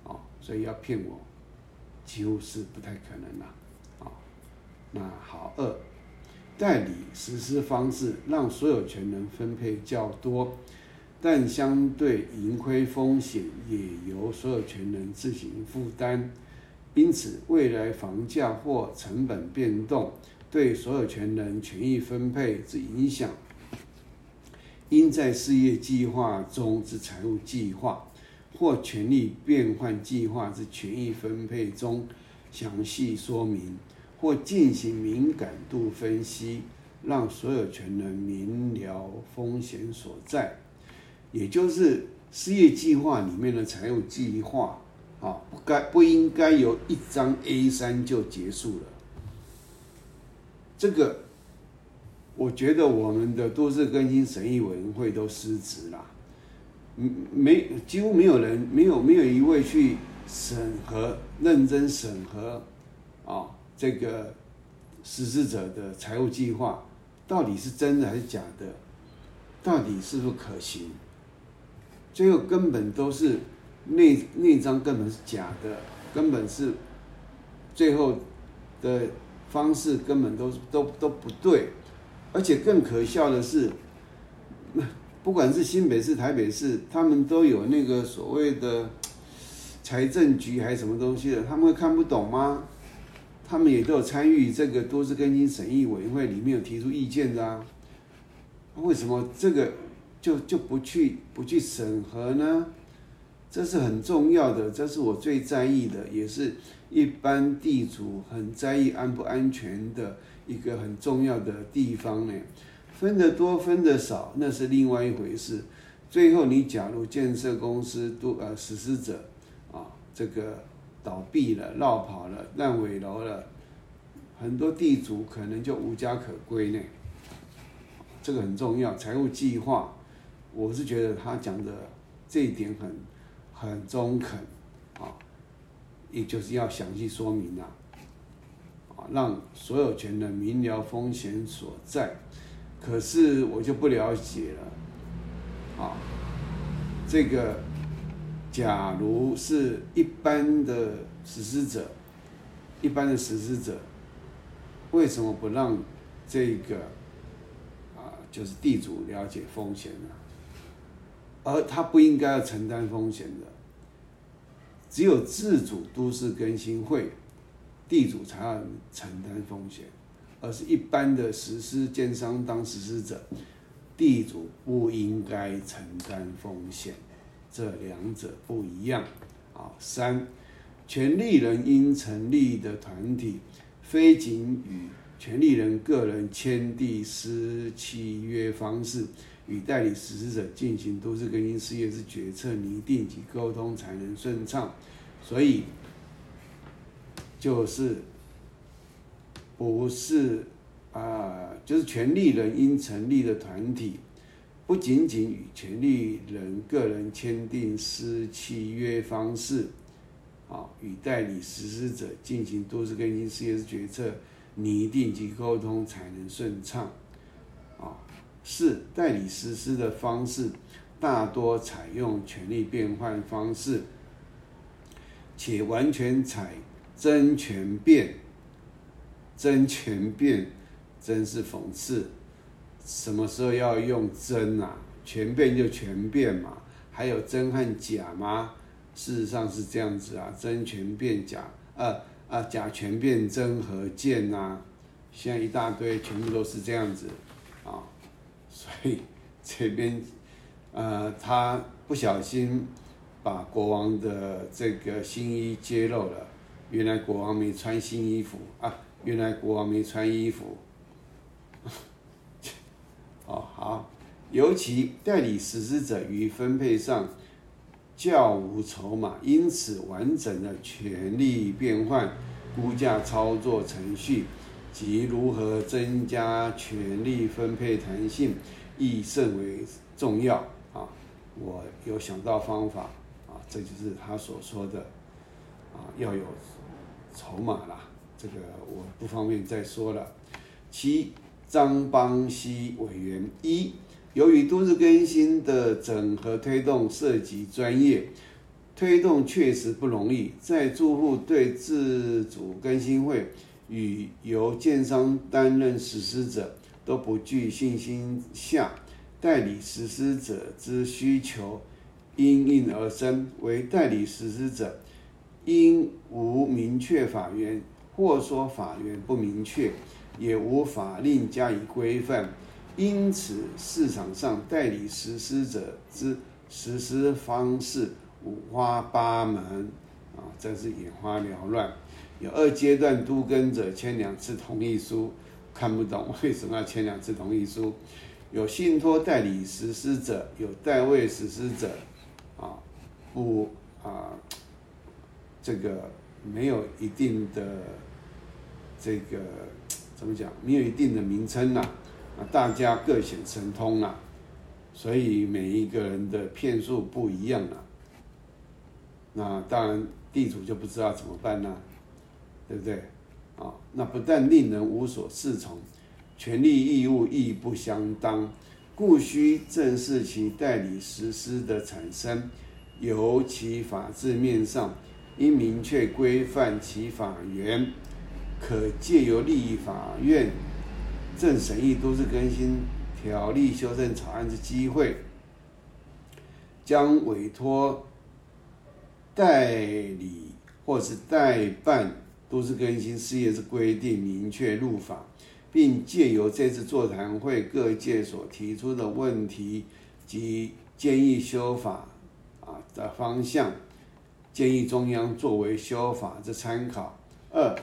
啊、哦，所以要骗我几乎是不太可能啦啊、哦。那好二，代理实施方式让所有权人分配较多，但相对盈亏风险也由所有权人自行负担，因此未来房价或成本变动。对所有权人权益分配之影响，应在事业计划中之财务计划或权利变换计划之权益分配中详细说明，或进行敏感度分析，让所有权人明了风险所在。也就是事业计划里面的财务计划啊，不该不应该由一张 A 三 就结束了。这个，我觉得我们的都市更新审议委员会都失职啦，没几乎没有人没有没有一位去审核认真审核啊、哦、这个实施者的财务计划到底是真的还是假的，到底是不是可行，最后根本都是那那张根本是假的，根本是最后的。方式根本都都都不对，而且更可笑的是，不管是新北市、台北市，他们都有那个所谓的财政局还是什么东西的，他们会看不懂吗？他们也都有参与这个都市更新审议委员会里面有提出意见的啊，为什么这个就就不去不去审核呢？这是很重要的，这是我最在意的，也是一般地主很在意安不安全的一个很重要的地方呢。分得多分得少那是另外一回事，最后你假如建设公司都呃实施者啊、哦、这个倒闭了、落跑了、烂尾楼了，很多地主可能就无家可归呢。这个很重要，财务计划，我是觉得他讲的这一点很。很中肯，啊，也就是要详细说明啊，啊，让所有权人明了风险所在。可是我就不了解了，啊，这个假如是一般的实施者，一般的实施者，为什么不让这个啊，就是地主了解风险呢？而他不应该要承担风险的，只有自主都市更新会地主才要承担风险，而是一般的实施建商当实施者，地主不应该承担风险，这两者不一样啊。三，权利人应成立的团体，非仅与权利人个人签订私契约方式。与代理实施者进行都市更新事业之决策拟定及沟通才能顺畅，所以就是不是啊、呃，就是权利人应成立的团体，不仅仅与权利人个人签订私契约方式啊，与代理实施者进行多次更新事业决策，拟定及沟通才能顺畅。啊，四、代理实施的方式大多采用权力变换方式，且完全采真权变。真权变真是讽刺，什么时候要用真啊？权变就权变嘛，还有真和假吗？事实上是这样子啊，真权变假，呃啊，假权变真和剑啊，现在一大堆全部都是这样子啊，所以这边呃他不小心把国王的这个新衣揭露了，原来国王没穿新衣服啊，原来国王没穿衣服。哦，好，尤其代理实施者于分配上较无筹码，因此完整的权力变换、估价操作程序及如何增加权力分配弹性，亦甚为重要啊！我有想到方法啊，这就是他所说的啊，要有筹码啦。这个我不方便再说了。七、张邦熙委员一。由于都市更新的整合推动涉及专业，推动确实不容易。在住户对自主更新会与由建商担任实施者都不具信心下，代理实施者之需求因应而生，为代理实施者因无明确法源，或说法源不明确，也无法令加以规范。因此，市场上代理实施者之实施方式五花八门啊，真是眼花缭乱。有二阶段都更者签两次同意书，看不懂为什么要签两次同意书。有信托代理实施者，有代位实施者，啊，不啊，这个没有一定的这个怎么讲？没有一定的名称呐、啊。大家各显神通啦、啊，所以每一个人的骗术不一样啦、啊。那当然，地主就不知道怎么办啦、啊，对不对？啊，那不但令人无所适从，权利义务亦不相当，故需正视其代理实施的产生，由其法制面上应明确规范其法源，可借由立法法院。正审议都市更新条例修正草案之机会，将委托代理或是代办都市更新事业之规定明确入法，并借由这次座谈会各界所提出的问题及建议修法啊的方向，建议中央作为修法之参考。二、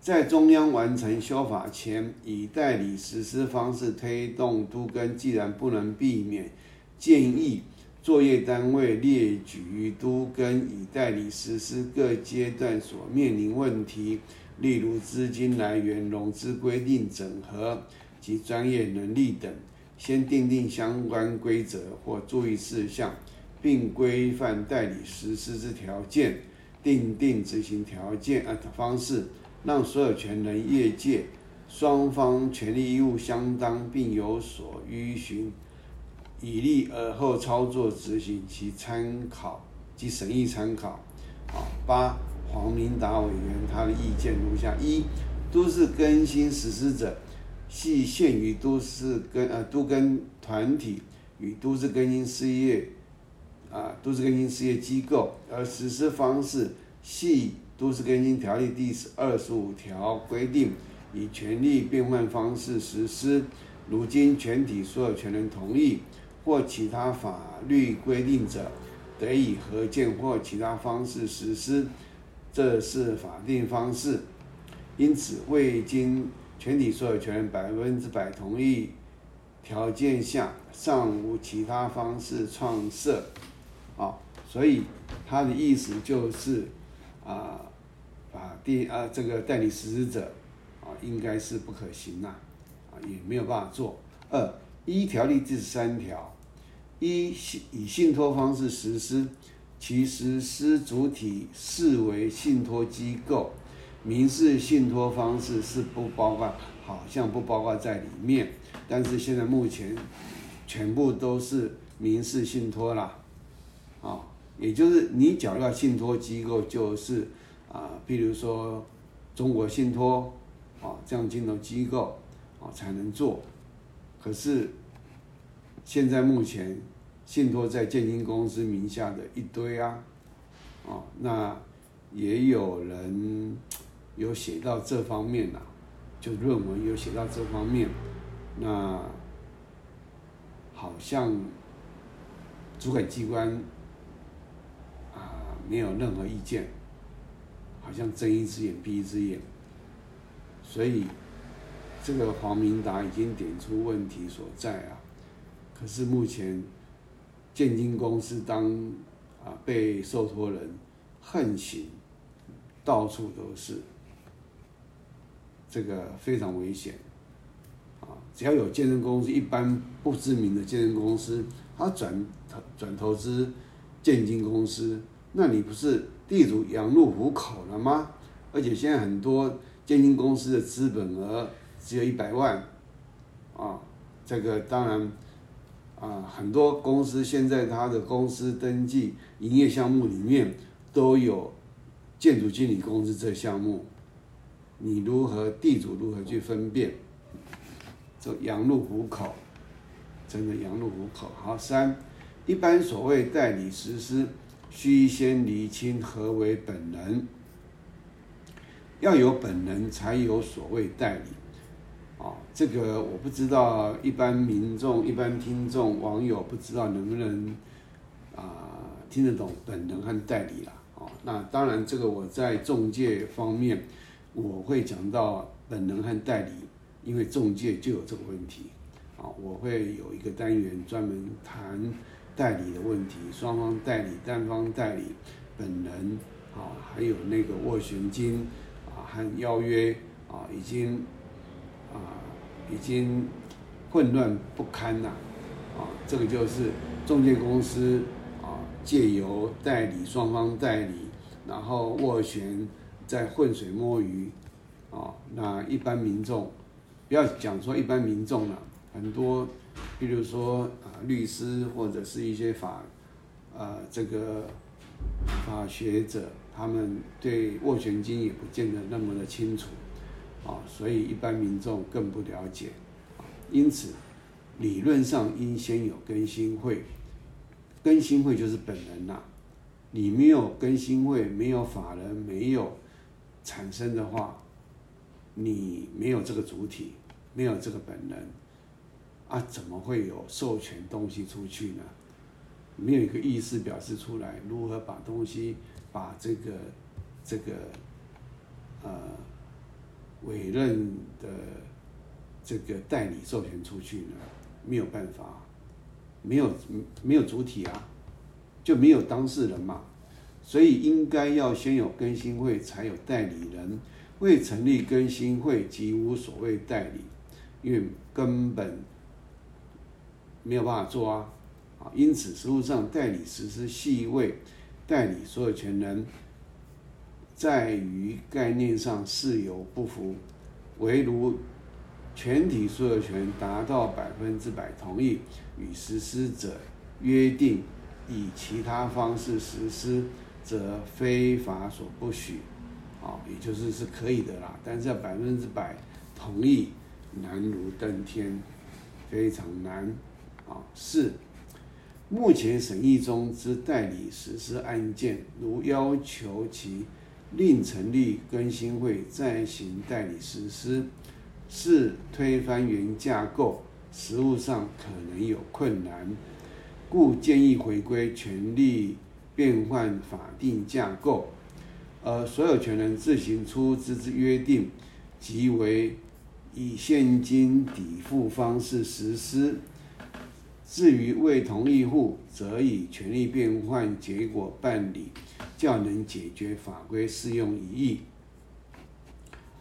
在中央完成修法前，以代理实施方式推动都更，既然不能避免，建议作业单位列举都更以代理实施各阶段所面临问题，例如资金来源、融资规定整合及专业能力等，先订定相关规则或注意事项，并规范代理实施之条件，订定执行条件啊的方式。让所有权人、业界双方权利义务相当，并有所依循，以利而后操作执行其参考及审议参考。啊，八、黄明达委员他的意见如下：一、都市更新实施者系限于都市跟呃都更团体与都市更新事业啊都市更新事业机构，而实施方式系。都市更新条例第二十五条规定，以权力变换方式实施。如经全体所有权人同意或其他法律规定者，得以合建或其他方式实施，这是法定方式。因此，未经全体所有权人百分之百同意条件下，尚无其他方式创设。啊，所以他的意思就是。啊，把第啊这个代理实施者啊，应该是不可行啦、啊，啊也没有办法做。二、依条例第十三条，一以信托方式实施，其实施主体视为信托机构，民事信托方式是不包括，好像不包括在里面，但是现在目前全部都是民事信托啦，哦，也就是你讲到信托机构就是啊，譬如说中国信托啊，这样金融机构啊才能做，可是现在目前信托在建金公司名下的一堆啊，哦，那也有人有写到这方面啦，就论文有写到这方面，那好像主管机关啊没有任何意见，好像睁一只眼闭一只眼，所以这个黄明达已经点出问题所在啊，可是目前建金公司当啊被受托人横行，到处都是，这个非常危险啊！只要有健身公司，一般不知名的健身公司，他转转投资建金公司，那你不是地主羊入虎口了吗？而且现在很多建金公司的资本额只有一百万啊，这个当然。啊，很多公司现在它的公司登记营业项目里面都有建筑经理公司这项目，你如何地主如何去分辨？这羊入虎口，真的羊入虎口。好，三，一般所谓代理实施，需先厘清何为本人，要有本人才有所谓代理。哦，这个我不知道，一般民众、一般听众、网友不知道能不能啊、呃、听得懂本人和代理啦。哦，那当然，这个我在仲介方面我会讲到本人和代理，因为仲介就有这个问题啊、哦，我会有一个单元专门谈代理的问题，双方代理、单方代理、本人啊、哦，还有那个斡旋金啊和邀约啊、哦，已经。啊，已经混乱不堪了，啊，这个就是仲介公司啊，借由代理双方代理，然后斡旋在浑水摸鱼，啊，那一般民众，不要讲说一般民众了，很多，比如说啊律师或者是一些法，呃这个法学者，他们对斡旋金也不见得那么的清楚。啊，所以一般民众更不了解，因此理论上应先有更新会，更新会就是本人啦、啊。你没有更新会，没有法人，没有产生的话，你没有这个主体，没有这个本人，啊，怎么会有授权东西出去呢？没有一个意思表示出来，如何把东西，把这个这个，呃。委任的这个代理授权出去呢，没有办法，没有没有主体啊，就没有当事人嘛，所以应该要先有更新会才有代理人。未成立更新会即无所谓代理，因为根本没有办法做啊。因此实务上代理实施系为代理所有权人。在于概念上事有不符，唯如全体所有权达到百分之百同意，与实施者约定以其他方式实施，则非法所不许。啊，也就是是可以的啦，但是要百分之百同意难如登天，非常难。啊，四。目前审议中之代理实施案件，如要求其另成立更新会再行代理实施，是推翻原架构，实务上可能有困难，故建议回归权利变换法定架构，而所有权人自行出资之约定，即为以现金抵付方式实施。至于未同意户，则以权利变换结果办理，较能解决法规适用疑义。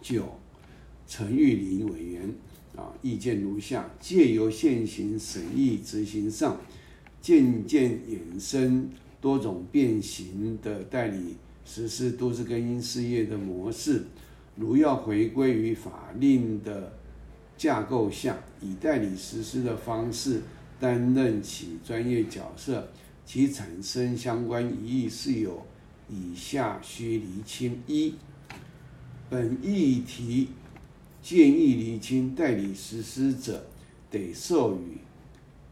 九，陈玉林委员啊意见如下：借由现行审议执行上，渐渐衍生多种变形的代理实施都市更新事业的模式，如要回归于法令的架构下，以代理实施的方式担任起专业角色，其产生相关疑义是有以下需厘清：一、本议题建议厘清代理实施者得授予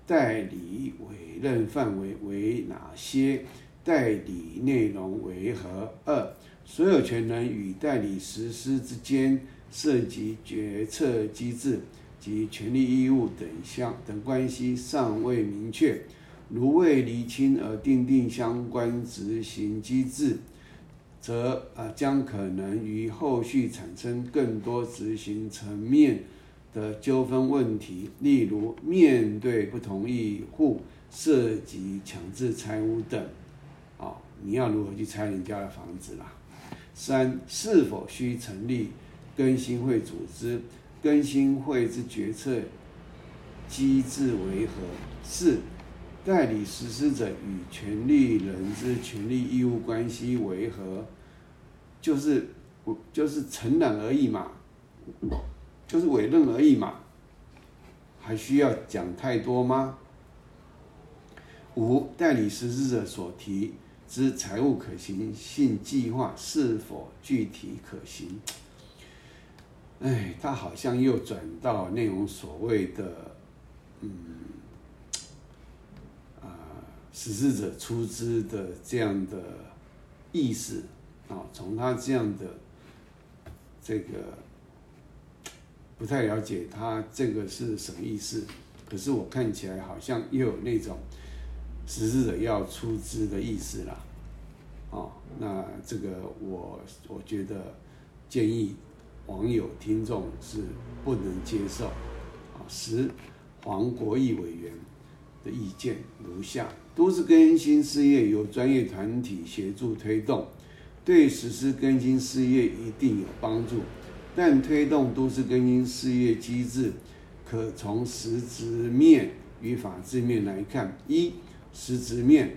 代理委任范围为哪些，代理内容为何。二、所有权人与代理实施之间涉及决策机制及权利义务等项等关系尚未明确，如未厘清而订定相关执行机制，则、啊、将可能于后续产生更多执行层面的纠纷问题，例如面对不同意户涉及强制拆屋等、哦、你要如何去拆人家的房子啦。三、是否需成立更新会组织，更新会之决策机制为何。四、代理实施者与权利人之权利义务关系为何，就是就是承揽而已嘛，就是委任而已嘛，还需要讲太多吗？五、代理实施者所提之财务可行性计划是否具体可行。哎，他好像又转到那种所谓的嗯实施者出资的这样的意识、哦、从他这样的这个不太了解他这个是什么意思，可是我看起来好像又有那种实施者要出资的意思啦、哦、那这个我我觉得建议网友听众是不能接受、哦、十、黄国益委员的意见如下：都市更新事业由专业团体协助推动，对实施更新事业一定有帮助，但推动都市更新事业机制可从实质面与法制面来看。一、实质面，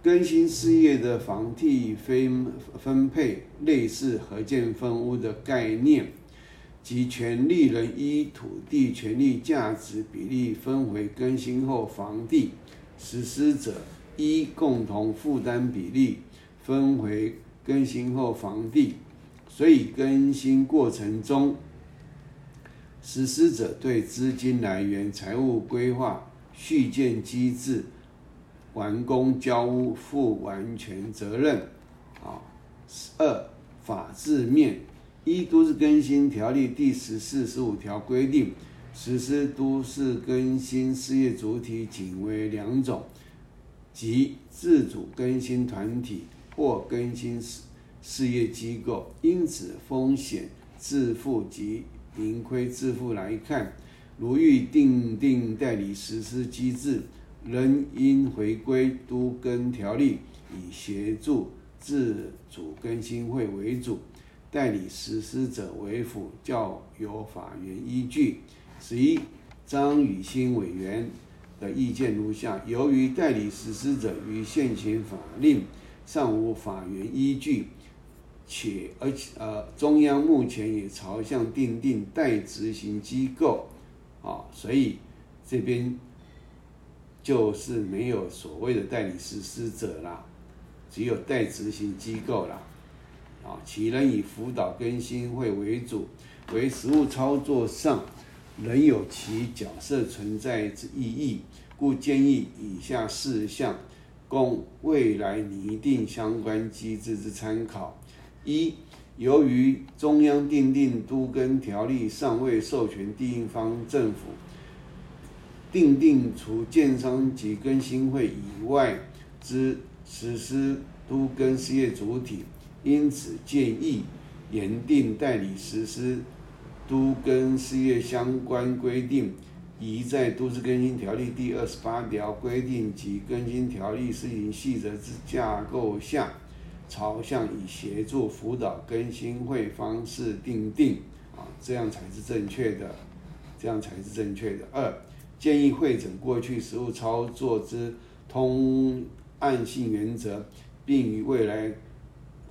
更新事业的房地分分配类似合建分屋的概念，及权利人依土地权利价值比例分回更新后房地实施者依共同负担比例分回更新后房地，所以更新过程中实施者对资金来源、财务规划、续建机制、完工交屋负完全责任。二、法制面，依都市更新条例第十四、十五条规定，实施都市更新事业主体仅为两种，即自主更新团体或更新事业机构，因此风险自负及盈亏自负来看，如欲订定代理实施机制，仍应回归都更条例，以协助自主更新会为主，代理实施者为辅，较有法源依据。十一、张宇欣委员的意见如下：由于代理实施者于现行法令尚无法源依据，且而且呃中央目前也朝向订定代执行机构啊、哦，所以这边就是没有所谓的代理实施者啦，只有代执行机构啦。其仍以辅导更新会为主，为实务操作上仍有其角色存在之意义，故建议以下事项供未来拟定相关机制之参考。一、由于中央订定都更条例尚未授权地方政府订定除建商及更新会以外之实施都更事业主体，因此建议研定代理实施都更事业相关规定，宜在都市更新条例第二十八条规定及更新条例施行细则之架构下，朝向以协助辅导更新会方式订定，这样才是正确的，这样才是正确的。二、建议汇整过去实务操作之通按性原则，并于未来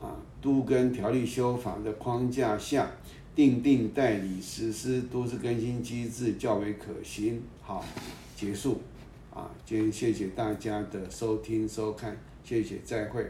啊都更条例修法的框架下，定定代理实施都市更新机制较为可行。好，结束。啊，今天谢谢大家的收听收看，谢谢，再会。